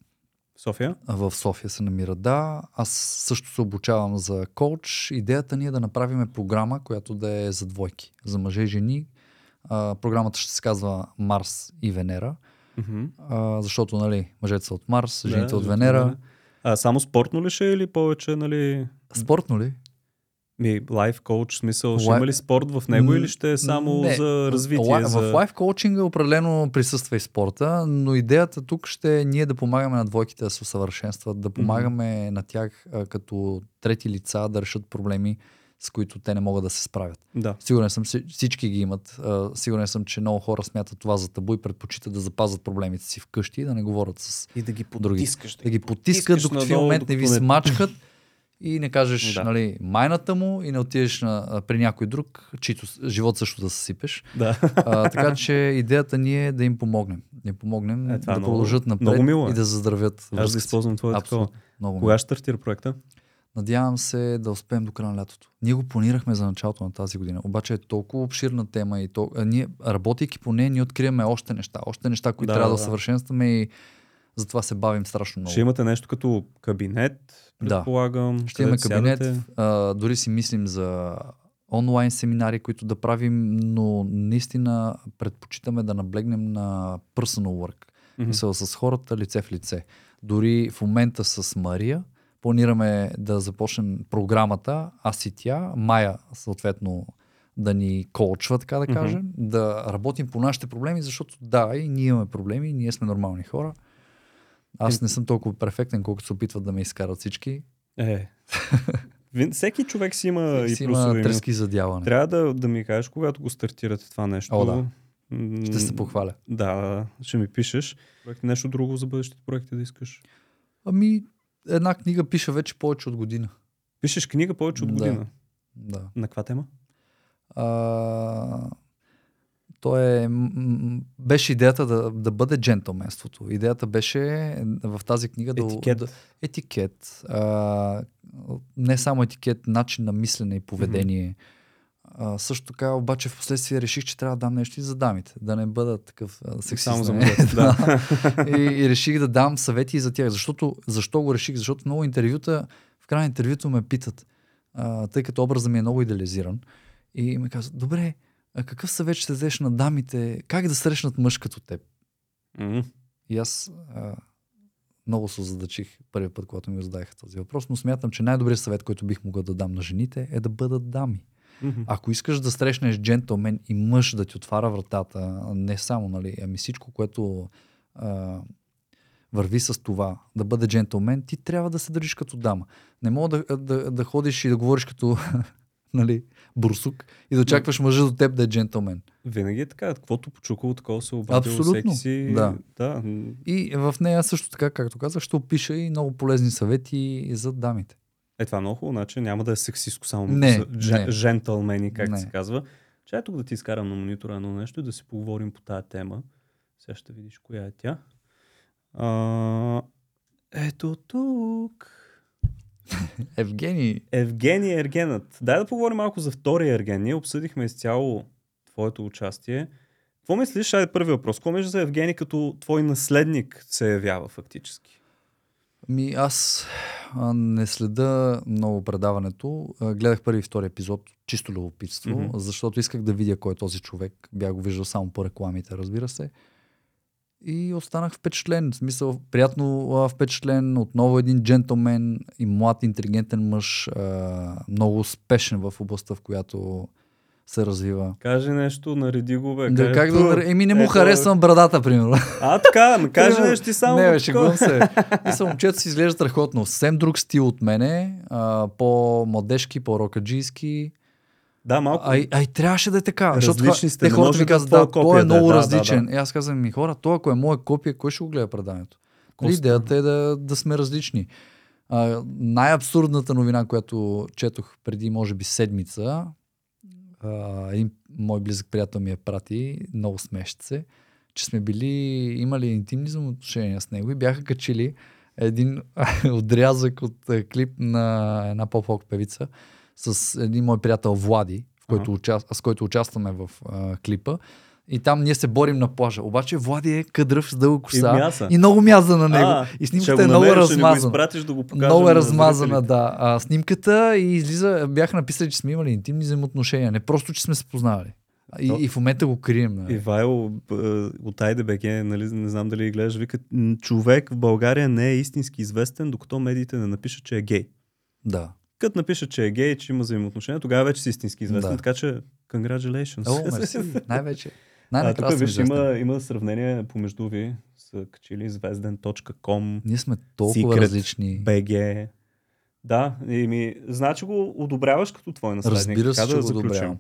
В София? А, в София се намира, да. Аз също се обучавам за коуч. Идеята ни е да направим програма, която да е за двойки, за мъже и жени. А, програмата ще се казва Марс и Венера. Mm-hmm. А, защото, нали, мъжете са от Марс, жените да, от Венера. Да. А само спортно ли ще или повече, нали... Спортно ли? Ми, лайф коуч, смисъл, Life... ще има ли спорт в него или ще е само не, за развитие? В, за... в лайф коучинга определено присъства и спорта, но идеята тук ще е ние да помагаме на двойките да се усъвършенстват, да помагаме mm-hmm. на тях а, като трети лица да решат проблеми, с които те не могат да се справят. Да. Сигурен съм, всички ги имат. Сигурен съм, че много хора смятат това за табу и предпочитат да запазят проблемите си вкъщи и да не говорят с и да ги потискаш. Да, да ги потискат, докато в момент не ви смачкат и не кажеш да. Нали, майната му и не отидеш на, при някой друг, чийто живот също да съсипеш. Да. А, така че идеята ни е да им помогнем. Да им помогнем е, да много, продължат напред и да заздравят. Аз да използвам твоето такова. Кога ще стартира проекта? Надявам се да успеем до края на лятото. Ние го планирахме за началото на тази година. Обаче е толкова обширна тема и толкова... ние, работейки по нея, ние откриваме още неща. Още неща, които да, трябва да, да съвършенстваме и затова се бавим страшно много. Ще имате нещо като кабинет, предполагам. Да. Ще имаме кабинет. А, дори си мислим за онлайн семинари, които да правим, но наистина предпочитаме да наблегнем на personal work. Mm-hmm. Мисъл с хората лице в лице. Дори в момента с Мария планираме да започнем програмата, аз и тя, Майя съответно да ни коучва, така да кажем, mm-hmm. да работим по нашите проблеми, защото да, и ние имаме проблеми, ние сме нормални хора. Аз не съм толкова перфектен, колкото се опитват да ме изкарат всички. Е, всеки човек си има всеки и плюсови. Трески задяване. Трябва да, да ми кажеш, когато го стартирате това нещо. О, да. Ще се похваля. Да, ще ми пишеш. Нещо друго за бъдещите проекти да искаш? Ами... Една книга пиша вече повече от година. Пишеш книга повече от година? Да. Да. На каква тема? А, то е... Беше идеята да, да бъде джентълменството. Идеята беше в тази книга... Етикет. Да, етикет. А, не само етикет, начин на мислене и поведение. Mm-hmm. А, също така, обаче в последствие реших, че трябва да дам нещо и за дамите. Да не бъда такъв сексист. Само за мъжете, да. и, и реших да дам съвети и за тях. Защото, защо го реших? Защото много интервюта, в края на интервюто ме питат, а, тъй като образът ми е много идеализиран. И ме казват, добре, а какъв съвет ще дадеш на дамите? Как да срещнат мъж като теб? Mm-hmm. И аз а, много се задачих първият път, когато ми зададаха този въпрос, но смятам, че най-добрият съвет, който бих могъл да дам на жените, е да бъдат дами. Mm-hmm. Ако искаш да срещнеш джентълмен и мъж да ти отваря вратата, не само, нали, ами всичко, което а, върви с това, да бъде джентълмен, ти трябва да се държиш като дама. Не мога да, да, да ходиш и да говориш като нали, бурсук и да очакваш мъжа до теб да е джентълмен. Винаги е така, каквото почукало, такова се обадило всеки си. Да. Да. И в нея също така, както казах, ще опиша и много полезни съвети за дамите. Е, това много хубаво, значи няма да е сексистко само не, дж... не. Джентълмени, както се казва. Чай тук да ти изкарам на монитора едно нещо и да си поговорим по тая тема. Сега ще видиш коя е тя. А... Ето тук. Евгений. Евгений Ергенът. Дай да поговорим малко за втория Ерген. Ние обсъдихме изцяло твоето участие. Какво мислиш, айде първи въпрос, какво мислиш за Евгений като твой наследник се явява фактически? Ми, аз не следа много предаването. Гледах първи и втори епизод, чисто любопитство, mm-hmm. защото исках да видя кой е този човек. Бях го виждал само по рекламите, разбира се. И останах впечатлен. В смисъл, приятно впечатлен. Отново един джентълмен и млад, интелигентен мъж. Много успешен в областта, в която се развива. Каже нещо, нареди го, бе. Да, как да нареди? Еми не му е, харесвам брадата, примерно. А, така, ме каже нещо ти само. Не, бе, шегувам се. Мисля, момчето си изглежда страхотно. Съвсем друг стил от мене. А, по-младежки, по-рокаджийски. Да, малко. А, а и трябваше да е така. Различни защото сте, те хората ми казват, да, той е да, много да, различен. Да, да. И аз казвам ми, хора, той ако е моя копия, кой ще го гледа предаването? Идеята е да, да сме различни. А, най-абсурдната новина, която четох преди, може би, седмица, Uh, един мой близък приятел ми е прати, много смещ се, че сме били, имали интимни взаимоотношения с него и бяха качили един отрязък от клип на една поп-рок певица с един мой приятел Влади, в който uh-huh. участ... с който участваме в uh, клипа. И там ние се борим на плажа. Обаче Влади е кадръв с дълга коса и, и много мяза на него. А, и снимката е много размазана. Да много е размазана, да. А, снимката и излиза, бяха написали, че сме имали интимни взаимоотношения. Не просто, че сме се познавали. И, и в момента го крием. Нали. И Вайло от Айдебек е, нали, не знам дали гледаш, вика, човек в България не е истински известен, докато медиите не напишат, че е гей. Да. Като напишат, че е гей, че има взаимоотношения, тогава вече си истински известен. Да. Така че, congratulations. О, мерси, най-вече. А, тук виж, има, има сравнение помежду ви с качили звезден точка ком. Ние сме толкова Secret, различни. би джи. Да, и ми, значи го одобряваш като твой наследник. Разбира се, да, че го одобрявам.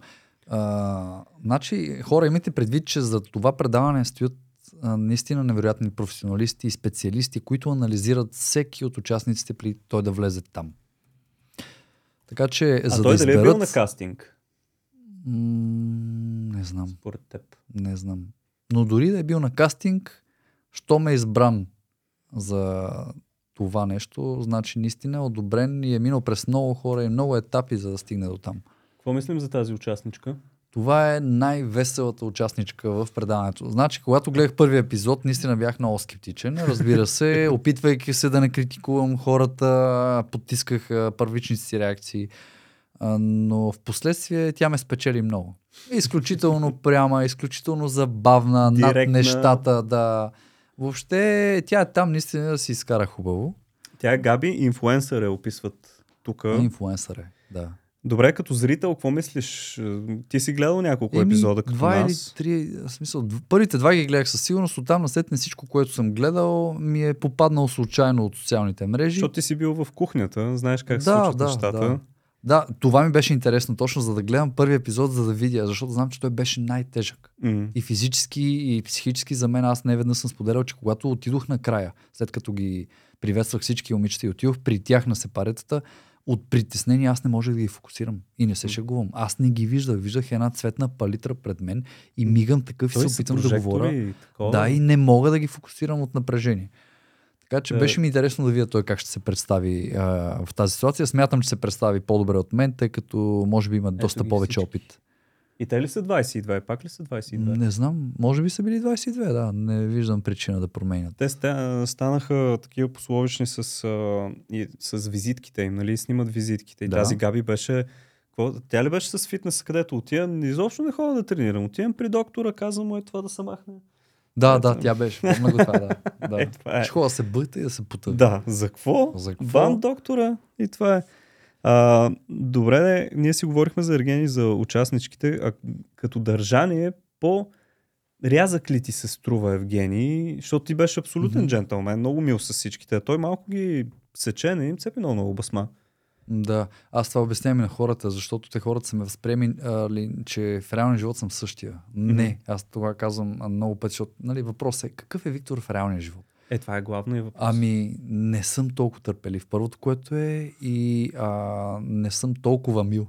А, значи, хора, имайте предвид, че за това предаване стоят а, наистина невероятни професионалисти и специалисти, които анализират всеки от участниците при той да влезе там. Така че, а за той да изберат... е бил на кастинг? Не знам. Според теб. Не знам. Но дори да е бил на кастинг, що ме е избран за това нещо, значи наистина е одобрен и е минал през много хора и много етапи, за да стигне до там. Какво мислим за тази участничка? Това е най-веселата участничка в предаването. Значи, когато гледах първия епизод, наистина бях много скептичен. Разбира се, опитвайки се да не критикувам хората, подтисках първичните си реакции. Но в последствие тя ме спечели много. Изключително пряма, изключително забавна, директна. Над нещата. Да. Въобще тя е там наистина да си изкара хубаво. Тя е Габи, инфлуенсър е, описват тук. Инфлуенсър е, да. Добре, като зрител, какво мислиш? Ти си гледал няколко Еми, епизода като два нас? Два или три, в смисъл, първите два ги гледах със сигурност, оттам наследне всичко, което съм гледал, ми е попаднало случайно от социалните мрежи. Защото ти си бил в кухнята, знаеш как да, се случват да, нещата. Да. Да, това ми беше интересно точно, за да гледам първи епизод, за да видя, защото знам, че той беше най-тежък. Mm-hmm. И физически, и психически за мен. Аз не веднъж съм споделял, че когато отидох накрая, след като ги приветствах всички момичета и отидох при тях на сепаретата, от притеснение аз не можех да ги фокусирам. И не се шегувам. Аз не ги виждах. Виждах една цветна палитра пред мен и мигам такъв и се опитам да говоря. И да, и не мога да ги фокусирам от напрежение. Така че беше ми интересно да видя той как ще се представи а, в тази ситуация. Смятам, че се представи по-добре от мен, тъй като може би има доста Ето повече всички. Опит. И те ли са двайсет и две? Пак ли са двайсет и две? Не знам. Може би са били двайсет и две, да. Не виждам причина да променят. Те станаха такива пословични с, а, и, с визитките им, нали? Снимат визитките. И да. Тази Габи беше... Тя ли беше с фитнеса, където отивам? Изобщо не ходя да тренирам. Отивам при доктора, казвам му е това да се махне. Да, е, да, тя беше. Помня го това, да. да. Е, това е. Школа да се бъдете и да се потъпи. Да, за какво? За какво? Бан доктора и това е. А, добре, не, ние си говорихме за Ергени, за участничките, а като държание по Рязък ли ти се струва, Евгений, защото ти беше абсолютен mm-hmm. джентълмен, много мил с всичките, а той малко ги сече, не им цепи много, много басма. Да, аз това обяснявам и на хората, защото те хората са ме възприемали, че в реалния живот съм същия. Mm-hmm. Не, аз това казвам много пъти, защото нали, въпрос е какъв е Виктор в реалния живот? Е, това е главният въпрос. Ами, не съм толкова търпелив, първото което е, и а, не съм толкова мил.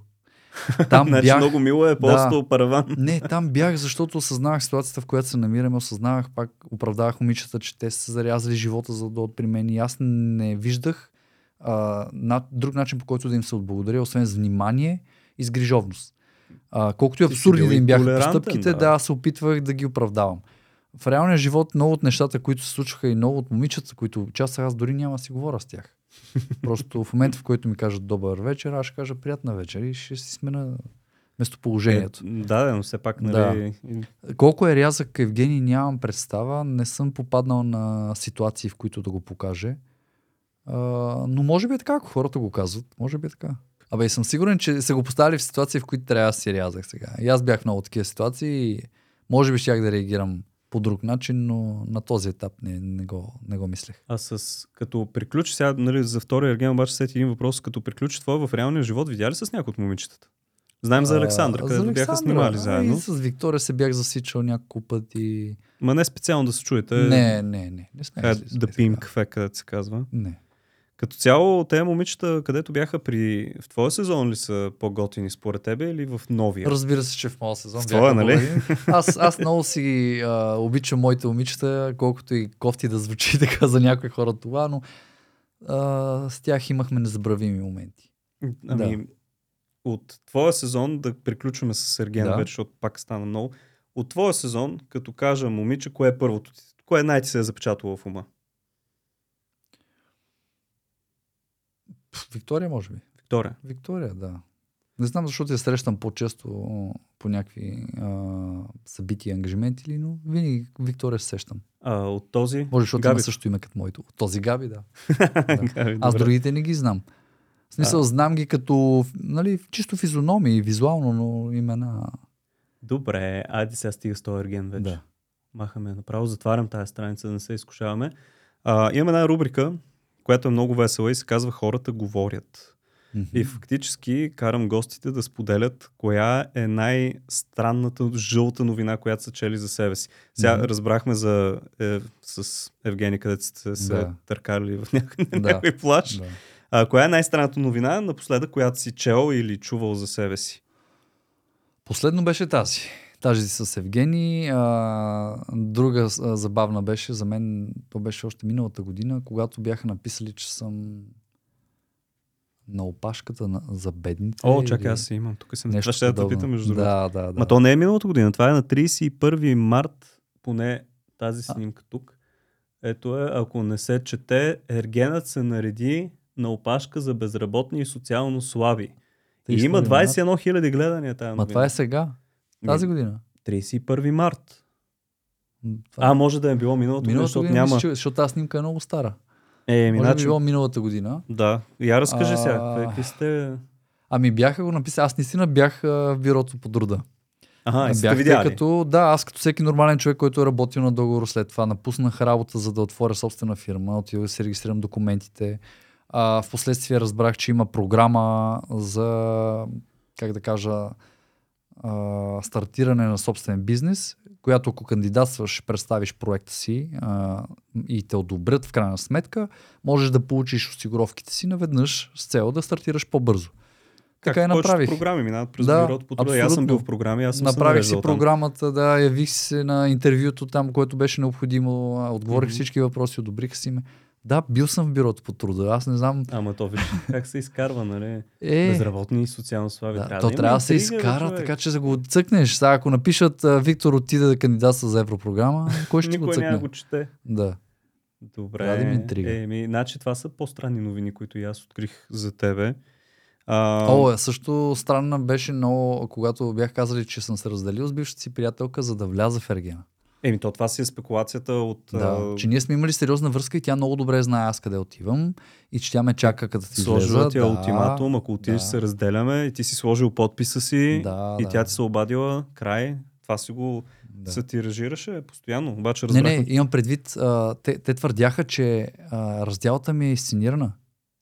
Там значи бях... много мило е просто да. Параван. Не, там бях, защото осъзнавах ситуацията, в която се намираме, осъзнавах, пак оправдавах момичета, че те са зарязали живота за да дойдат при мен и аз не виждах а, на друг начин, по който да им се отблагодаря, освен с внимание и с грижовност. А, колкото и абсурдни да им бяха постъпките, да. да, аз се опитвах да ги оправдавам. В реалния живот много от нещата, които се случваха и много от момичета, които участвах, аз дори няма да си говоря с тях. Просто в момента, в който ми кажат добър вечер, аз ще кажа приятна вечер и ще си смена местоположението. Е, да, но все пак нали... Да. Колко е рязък Евгений, нямам представа. Не съм попаднал на ситуации, в които да го покаже. А, но може би е така, ако хората го казват. Може би е така. Абе и съм сигурен, че са го поставили в ситуации, в които трябва да си рязах сега. И аз бях в много такива ситуации и може би щях да реагирам по друг начин, но на този етап не, не, го, не го мислех. А с като приключи, сега нали, за втория Ерген обаче сети един въпрос, като приключи това в реалния живот, видя ли с някои от момичетата? Знаем за Александра, а, където за бяха снимали заедно. И с Виктория се бях засичал няколко пъти. Ма не специално да се чуете. Не, не, не. Да пием кафе, където се казва. Не. Като цяло, те момичета, където бяха при... В твоя сезон ли са по-готини според тебе или в новия? Разбира се, че в моя сезон в твоя, бяха нали? Аз, аз много си а, обичам моите момичета, колкото и кофти да звучи така за някои хора това, но а, с тях имахме незабравими моменти. Ами, да. От твоя сезон, да приключваме с Ерген да. вече, защото пак стана много. От твоя сезон, като кажа момиче, кое е първото ти? Кое най-ти се е запечатало в ума? Виктория, може би. Виктория. Виктория, да. Не знам защото я срещам по-често по някакви а, събития и ангажименти, но винаги Виктория се сещам. А, от този? Може, защото Габи. Има също име като моето. От този Габи, да. Габи, аз добре. Другите не ги знам. В смисъл, а. знам ги като нали, чисто физиономии, визуално, но имена... Добре, айде сега стига с този Ерген вече. Да. Махаме направо, затварям тази страница, да не се изкушаваме. А, имаме една рубрика, която е много весела и се казва хората говорят. Mm-hmm. И фактически карам гостите да споделят коя е най-странната жълта новина, която са чели за себе си. Сега mm-hmm. разбрахме за, е, с Евгений, където сте се да. търкали в някакъв да. плаж. Да. А, коя е най-странната новина напоследък, която си чел или чувал за себе си? Последно беше тази. Тази с Евгений. А, друга а, забавна беше за мен, то беше още миналата година, когато бяха написали, че съм на опашката на, за бедните. О, чакай, аз имам. Тук съм нещо ще да питам между другото. Да, да, да. Ма то не е миналата година, това е на тридесет и първи март, поне тази снимка а. тук. Ето е, ако не се чете, Ергенът се нареди на опашка за безработни и социално слаби. И има двадесет и една хиляди гледания тази новина. Ма това е сега. Тази година? тридесет и първи март. Това... А, може да е било миналото година, защото година, няма... Мисля, защото тази снимка е много стара. Е, може да е било миналата година. Да. Я разкажи а... сега. Какви сте... Ами бяха го написали. Аз наистина бях в бюрото по труда. Ага, и сте видяли. Като... Да, аз като всеки нормален човек, който е работил на договор след това, напуснах работа, за да отворя собствена фирма, отивах да си регистрирам документите. А, впоследствие разбрах, че има програма за... Как да кажа... Uh, стартиране на собствен бизнес, която ако кандидатстваш, представиш проекта си uh, и те одобрят в крайна сметка, можеш да получиш осигуровките си наведнъж с цел да стартираш по-бързо. Как така и направих. Програми минават през да, бюрото по труда. Аз съм бил в програми, аз съм направих си програмата, да, явих се на интервюто там, което беше необходимо, отговорих mm-hmm. всички въпроси, одобрих си ме. Да, бил съм в бюрото по труда. Аз не знам... Ама то виж как се изкарва, нали? Е... Безработни и социално слаби. Да, трябва то да трябва да се изкара, човек. Така че да го отцъкнеш. Сега, ако напишат Виктор отиде да кандидатства за европрограма, кой ще го отцъкне? Никой няма го чете. Да. Добре. Ради ми интрига. Е, ми, значи това са по-странни новини, които и аз открих за тебе. А... О, също странна беше много, когато бях казали, че съм се разделил с бившата си приятелка, за да вляза в Ергена. Еми, то това си е спекулацията от... Да, а... че ние сме имали сериозна връзка и тя много добре знае аз къде отивам и че тя ме чака като ти излеза. Сложила ти да, ултиматум, ако отидеш да. се разделяме и ти си сложил подписа си да, и да. тя ти се обадила, край, това си го... да. се тиражираше постоянно. Обаче разбрах... Не, не, имам предвид, а, те, те твърдяха, че а, разделата ми е изценирана.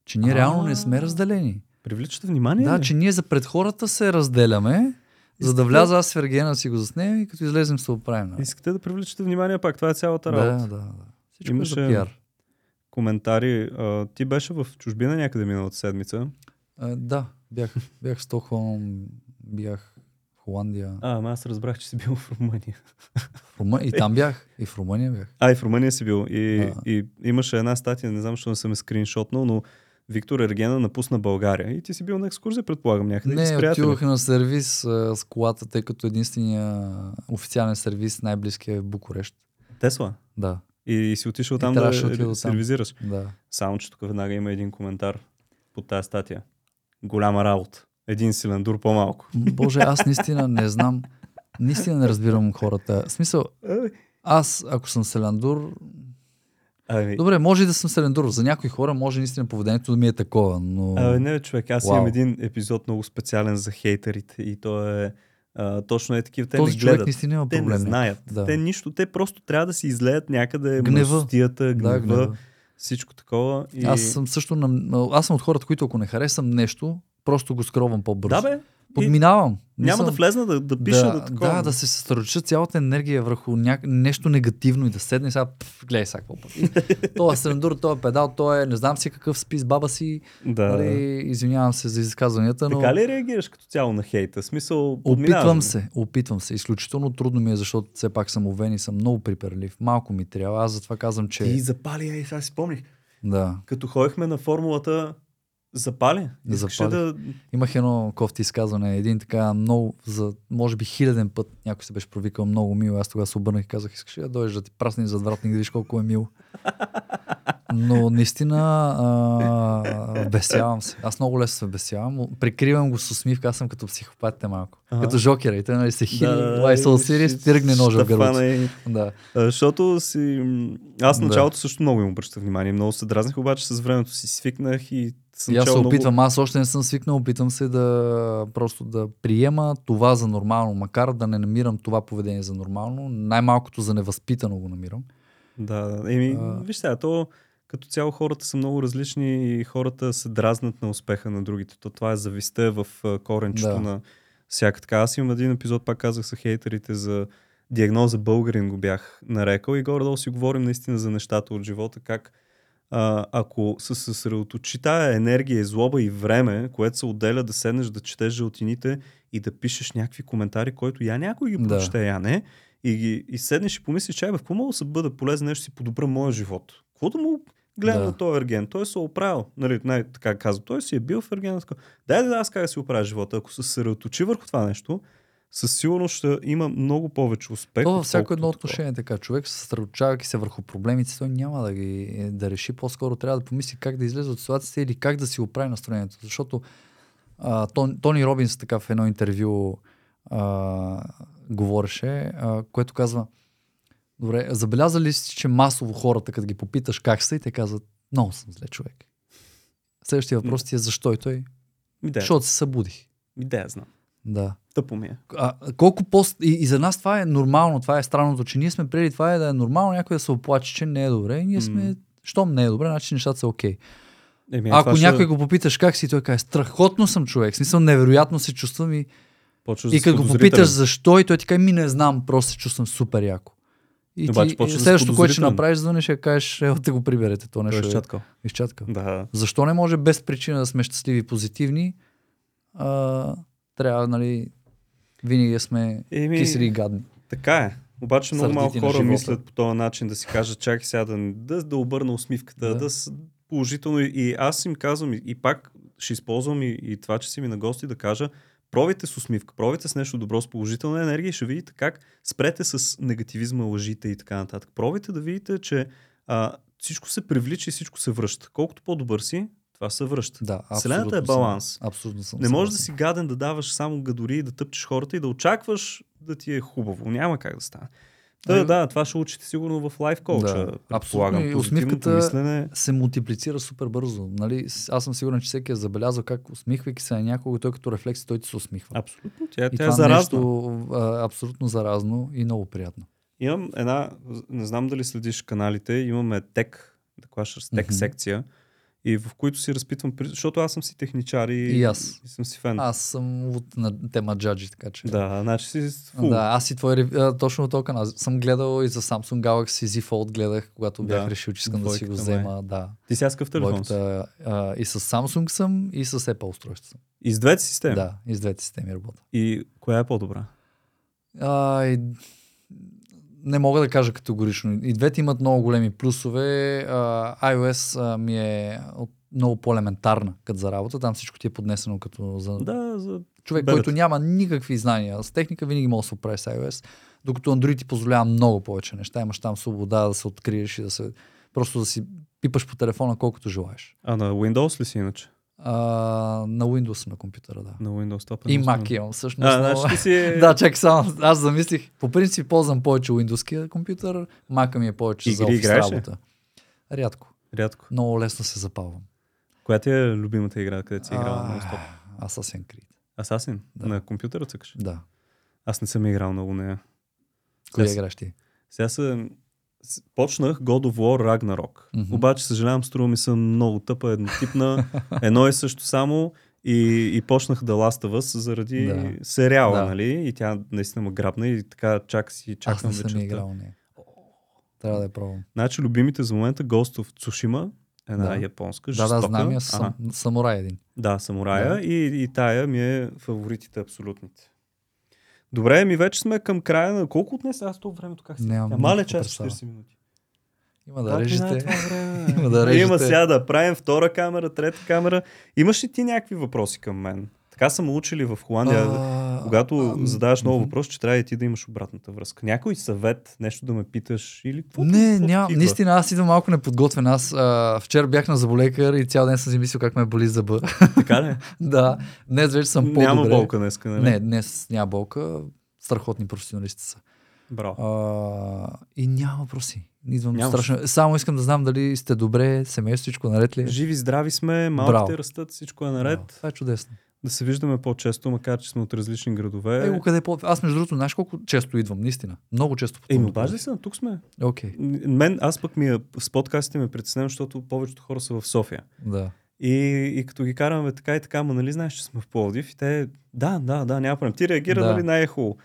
Че ние а, реално не сме разделени. Привличате внимание? Да, ли? Че ние за пред хората се разделяме, за да вляза аз в Ергена, си го заснем и като излезем се оправим. Да. Искате да привличате внимание пак, това е цялата работа. Да, да, да. Всичко имаше за пиар. Коментари. А, ти беше в чужбина някъде миналата седмица? А, да, бях, бях в Стокхолм, бях в Холандия. А, ама аз разбрах, че си бил в Румъния. Румъ... И там бях, и в Румъния бях. А, и в Румъния си бил. И, да. И имаше една статия, не знам, защо не съм е скриншотнал, но Виктор Ергена напусна България. И ти си бил на екскурзия, предполагам, някъде. Не, отивах на сервис а, с колата, тъй като единствения официален сервис най-близкият е в Букурещ. Тесла? Да. И, и си отишъл там да сервизираш. Да. Само, че тук веднага има един коментар под тази статия. Голяма работа. Един силендур по-малко. Боже, аз наистина не знам. Наистина не разбирам хората. В смисъл, аз ако съм силендур... Ами... Добре, може и да съм селендур. За някои хора може наистина поведението да ми е такова, но... Ами не, човек, аз Уау. имам един епизод много специален за хейтерите и то е... А, точно е такива, те Този не гледат, има те не знаят, да. те нищо, те просто трябва да си излеят някъде мъжостията, гнева, да, гнева, всичко такова. И... Аз съм също, на... аз съм от хората, които ако не харесам нещо, просто го скровам по-бързо. Да бе, подминавам. Няма съм... да влезна да, да пиша да, да такова. Да, да се съсредоточа цялата енергия върху ня... нещо негативно и да седне и сега пф, гледай сега какво път. Това е селендур, това е педал, той е не знам си какъв спи с баба си. Да. Нали, извинявам се за изказванията, но... Така ли реагираш като цяло на хейта? Смисъл, подминавам. Опитвам се, опитвам се. Изключително трудно ми е, защото все пак съм овен и съм много приперлив. Малко ми трябва, аз затова казвам, че... Ти запали, ай, сега си спомних. Да. Като ходихме на формулата... Запали? Запали. Да... Имах едно кофти изказване, един така много, за може би хиляден път някой се беше провикал много мило, аз тогава се обърнах и казах, искаш ли да дойдеш да ти прасни зад вратник, да виж колко е мило. Но наистина а, бесявам се. Аз много лесно се бесявам. Прикривам го с усмивка, аз съм като психопатите малко. Ага. Като жокера и те нали се хили, лай сол сирис, тиргне ножа в гърлото. Да. Защото си... Аз в началото да. също много им обръща внимание, много се дразних, обаче с времето си свикнах и И аз се опитвам, много... аз още не съм свикнал, опитвам се да просто да приема това за нормално, макар да не намирам това поведение за нормално, най-малкото за невъзпитано го намирам. Да, еми, а... виж сега, то като цяло хората са много различни и хората се дразнат на успеха на другите. То това е завистта в коренчето да. на всяка така. Аз имам един епизод, пак казах с хейтерите за диагноза българин го бях нарекал и горе-долу си говорим наистина за нещата от живота, как А, ако се съсредоточи тая енергия, злоба и време, което се отделя да седнеш да четеш жълтините и да пишеш някакви коментари, който я някой ги прочете, да. я не, и, ги, и седнеш и помислиш, чай бе, какво мога да се бъда полезен, нещо си подобра моя живот? Какво да му гледам да. на този Ерген? Той се оправил, нали, най-така казва, той си е бил в Ергена, така, дай да аз как да си оправя живота, ако се съсредоточи върху това нещо, със сигурност ще има много повече успех. Това във всяко едно отношение така. Човек, съсредоточавайки се върху проблемите, той няма да ги да реши. По-скоро трябва да помисли как да излезе от ситуацията или как да си оправи настроението. Защото а, Тон, Тони Робинс така в едно интервю а, говореше, а, което казва: добре, забелязали си, че масово хората, като ги попиташ как са, и те казват: много съм зле човек. Следващия въпрос ти е защо и той? Да. Защото се събудих. Да, знам. Да. Тъпо ми е. А, колко пост... и, и за нас това е нормално, това е странното, че ние сме приели това е да е нормално някой да се оплаче, че не е добре. И ние сме, mm. щом не е добре, значи нещата са окей. Okay. Ако някой ще... го попиташ как си, той каже, страхотно съм човек, смисъл невероятно се чувствам и, и като го попиташ защо и той ти каже, ми не знам, просто се чувствам супер яко. И обаче, ти, следващото, което ще направиш, звънеш, ще кажеш, ел да го приберете, то нещо. Изчаткал. Изчаткал. Да. Защо не може без причина да сме щастливи и позитивни? А... Трябва, нали, винаги сме Еми, кисели и гадни. Така е. Обаче много малко хора мислят по този начин да си кажат, чакай сега да, да, да обърна усмивката, да, да положително. И аз им казвам, и, и пак ще използвам и, и това, че си ми на гости да кажа, пробайте с усмивка, пробайте с нещо добро, с положителна енергия и ще видите как спрете с негативизма, лъжите и така нататък. Пробайте да видите, че а, всичко се привлича и всичко се връща. Колкото по-добър си, това се връща. Да, Вселената е баланс. Абсолютно съм. Не можеш да си гаден да даваш само гадори и да тъпчеш хората и да очакваш да ти е хубаво. Няма как да стане. Та, да, да, това ще учите сигурно в лайф коуча. Да, абсолютно. И усмивката мислене... се мултиплицира супер бързо. Нали? Аз съм сигурен, че всеки е забелязал как усмихвайки се на някого, той като рефлекс, той ти се усмихва. Абсолютно. Тя, и тя това е заразно. Нещо, а, абсолютно заразно и много приятно. Имам една, не знам дали следиш каналите, имаме тек, да клашърс тек mm-hmm. секция, и в които си разпитвам, защото аз съм си техничар и, и, аз. и съм си фен. Аз съм от на тема джаджи, така че... Да, значи си... Фу. Да, аз и твой... Точно от този канал. Съм гледал и за Samsung Galaxy Z Fold гледах, когато да. бях решил, че искам да си го взема. Да. Ти сега с къв телефон си? И с Samsung съм, и с Apple устройство съм. И с двете системи? Да, и с двете системи работя. И коя е по-добра? А, и... Не мога да кажа категорично. И двете имат много големи плюсове. Uh, iOS uh, ми е много по-елементарна като за работа. Там всичко ти е поднесено като за, да, за човек, бедът. който няма никакви знания с техника, винаги може да се оправи с iOS. Докато Android ти позволява много повече неща. Имаш там свобода да се откриеш и да се... Просто да си пипаш по телефона колкото желаеш. А на Windows ли си иначе? Uh, на Windows на компютъра, да. На Windows това. И Mac имам всъщност. А, много... си... да, чак само. Аз замислих. По принцип ползвам повече Windows-кия компютър. Mac-а ми е повече Игри за офис работа. Рядко. Рядко. Много лесно се запалвам. Коя ти е любимата игра, където си uh, играл на стоп? Assassin's Creed. Assassin? Да. На компютъра цъкаш? Да. Аз не съм играл много нея. Коя играш ти? Сега съм... Почнах God of War Ragnarok. Mm-hmm. Обаче, съжалявам, струва ми съм много тъпа, еднотипна. Едно е също само и, и почнах да ластава заради да. сериала, да. нали? И тя наистина ме грабна и така чак си чакам вечерта. Аз не съм играл, не. Трябва да я пробвам. Значи, любимите за момента Ghost of Tsushima, една да. японска, жестока. Да, да, знам я, сам, самурай един. Да, самурая да. И, и тая ми е фаворитите абсолютните. Добре, ми вече сме към края на... Колко отнесе? Аз това времето как си? Мале час, четирийсет минути. Има да режете. Има да режете. Има сега да правим втора камера, трета камера. Имаш ли ти някакви въпроси към мен? Така са ме учили в Холандия, а... когато а... задаваш много въпрос, че трябва и ти да имаш обратната връзка. Някой съвет, нещо да ме питаш или какво? Не, няма. Наистина, аз идвам малко неподготвен. Аз а, вчера бях на заболекар и цял ден съм си мислил как ме боли зъба. Така ли? Да. Днес вече съм по-добре. Няма болка днеска, нали? Не, днес няма болка. Страхотни професионалисти са. Браво. А, и няма въпроси. Идвам страшно. Само искам да знам дали сте добре, семейство, всичко наред ли? Живи, здрави сме, малките растат, всичко е наред. Браво. Това е чудесно. Да се виждаме по-често, макар че сме от различни градове. Его, къде е по... Аз между другото, знаеш колко често идвам, наистина. Много често. Еми, обаждай се, на тук сме. Okay. Мен, аз пък ми, с подкастите ме притеснявам, защото повечето хора са в София. Да. И, и като ги караме така и така, ма нали знаеш, че сме в Пловдив и те, да, да, да, няма проблем. Ти реагира, да. Дали най-хубаво.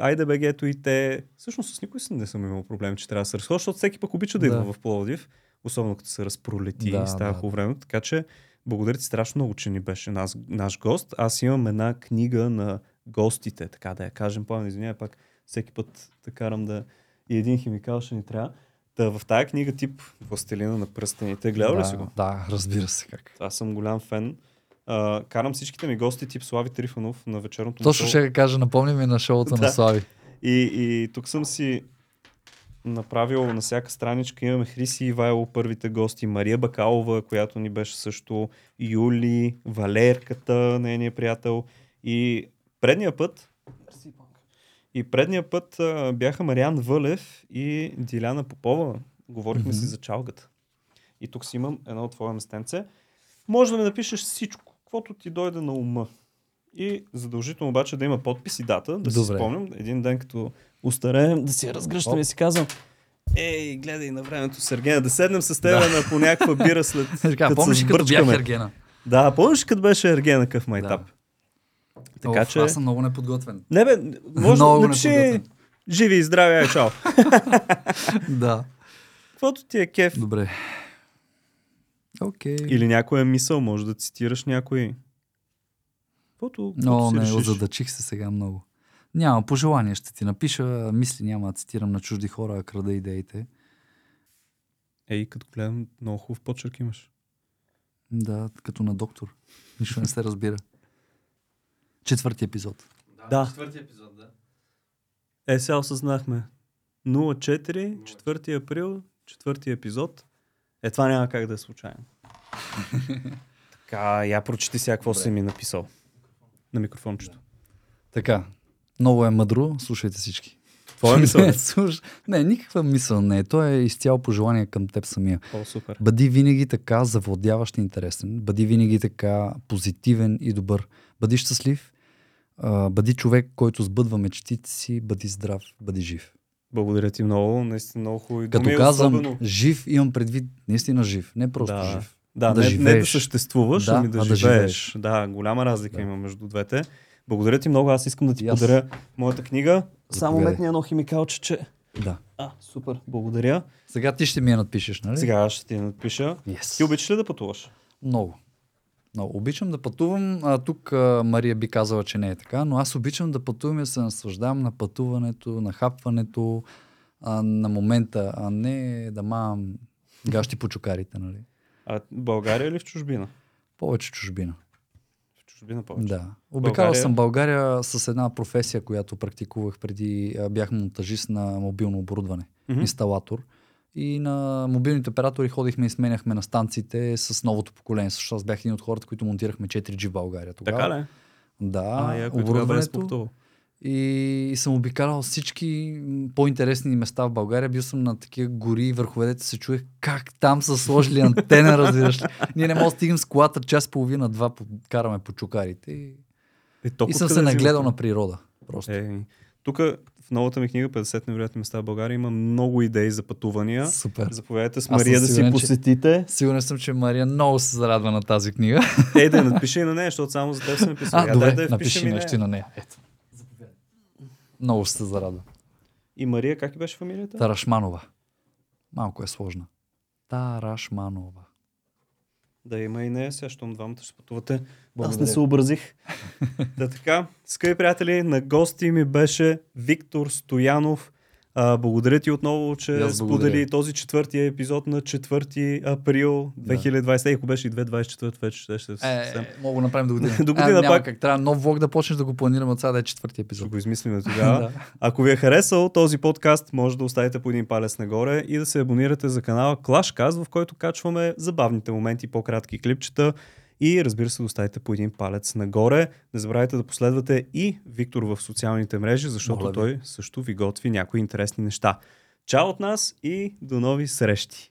Айде бегето и те... Всъщност с никой си не съм имал проблем, че трябва да се разходи, защото всеки пък обича да, да идва в Пловдив, особено като се разпролети да, и става да, хубаво време, така че благодаря ти страшно много, че ни беше наш, наш гост. Аз имам една книга на гостите, така да я кажем. Пламен, извинявай, пак всеки път да карам да... И един химикал ще ни трябва. Та в тая книга тип Властелина на пръстените. Гледал да, ли си го? Да, разбира се как. Аз съм голям фен. А, карам всичките ми гости тип Слави Трифанов на вечерното му шоу. Точно ще кажа, напомня ми на шоуто да. на Слави. И, и тук съм си направил на всяка страничка, имаме Хриси Ивайло, първите гости, Мария Бакалова, която ни беше също, Юли, Валерката, нейният приятел. И предния път и предния път а, бяха Мариан Вълев и Диляна Попова. Говорихме mm-hmm. си за чалгата. И тук си имам едно от твоя местенце. Може да ми напишеш всичко, каквото ти дойде на ума. И задължително обаче да има подпис и дата, да Добре. си спомням. Един ден като устареем, да си я разгръщам и си казвам: ей, гледай на времето Сергена, да седнем с теб да. на по някаква бира след като помниш като бях Ергена. Да, помниш като беше Ергена къв майтап. Да. Така Оф, че... Аз съм много неподготвен. Не бе, може да напиши живи и здрави, ай, чао. Да. Каквото ти е кеф. Добре. Okay. Или някоя мисъл, може да цитираш някой... Каквото си решиш. Не, озадачих се сега много. Няма, пожелание ще ти напиша, мисли няма да цитирам на чужди хора, крада идеите. Ей, като гледам, много хубав почерк имаш. Да, като на доктор. Нищо не се разбира. Четвърти епизод. Да, да. четвърти епизод, да. Е, сега осъзнахме. нула четири, четвърти април, четвърти епизод. Е, това няма как да е случайно. Така, я прочети сега какво си ми написал. На микрофончето. Да. Така. Много е мъдро, слушайте всички. Това е мисъл. Не, никаква мисъл не е. То е изцяло пожелание към теб самия. О, супер. Бъди винаги така завладяващ и интересен. Бъди винаги така позитивен и добър. Бъди щастлив. Бъди човек, който сбъдва мечтите си. Бъди здрав. Бъди жив. Благодаря ти много. Наистина много хубави думи. Като казвам особено жив, имам предвид наистина жив. Не просто да. жив. Да, да не, живееш. Не да съществуваш, да, ами да, а да живееш. Да, голяма разлика да. има между двете. Благодаря ти много, аз искам да ти аз... подаря моята книга. Само мет ни едно химикалче, че... Да. А, супер, благодаря. Сега ти ще ми я надпишеш, нали? Сега ще ти я надпиша. Yes. Ти обичаш ли да пътуваш? Много. Много. Обичам да пътувам. А, тук а, Мария би казала, че не е така, но аз обичам да пътувам и да се наслаждавам на пътуването, на хапването, а, на момента, а не да мам гащи по чукарите, нали? А България или в чужбина? Повече чужбина. В чужбина повече? Да. Обикавал съм България с една професия, която практикувах преди. Бях монтажист на мобилно оборудване, mm-hmm. инсталатор. И на мобилните оператори ходихме и сменяхме на станциите с новото поколение. Също аз бях един от хората, които монтирахме четири джи в България тогава. Така ли? Да. А, яко, оборудването. И, и съм обикалял всички по-интересни места в България. Бил съм на такива гори, върховете се чуех как там са сложили антена, разбираш ли. Ние не можем да стигнем с колата час половина, два караме по чукарите. И, и, и съм се нагледал на природа. Просто. Е, тук в новата ми книга петдесет невероятни места в България има много идеи за пътувания. Супер. Заповядайте с Мария да си посетите. Че, сигурен съм, че Мария много се зарадва на тази книга. Ей, да напиши и на нея, защото само за теб съм написал. А, а, добре, дай да напиши нещо на нея. Ето. Много ще се зарадва. И Мария, как и беше фамилията? Тарашманова. Малко е сложна. Тарашманова. Да, има и нея, сега щом двамата ще пътувате. Благодаря. Аз не съобразих. Да, така. Скъпи приятели, на гости ми беше Виктор Стоянов. А, благодаря ти отново, че сподели този четвъртия епизод на четвърти април две хиляди и двадесета. Да. Ако беше и две хиляди двадесет и четвърта вече, ще се. Е, е, мога да направим до година. До година а, няма пак. Как, трябва нов влог да почнеш да го планираме от сега да е четвъртия епизод. Ще го измислим тогава. Да. Ако ви е харесал този подкаст, може да оставите по един палец нагоре и да се абонирате за канала Clashcast, в който качваме забавните моменти, по-кратки клипчета. И разбира се, да оставите по един палец нагоре. Не забравяйте да последвате и Виктор в социалните мрежи, защото Моля той ви. също ви готви някои интересни неща. Чао от нас и до нови срещи!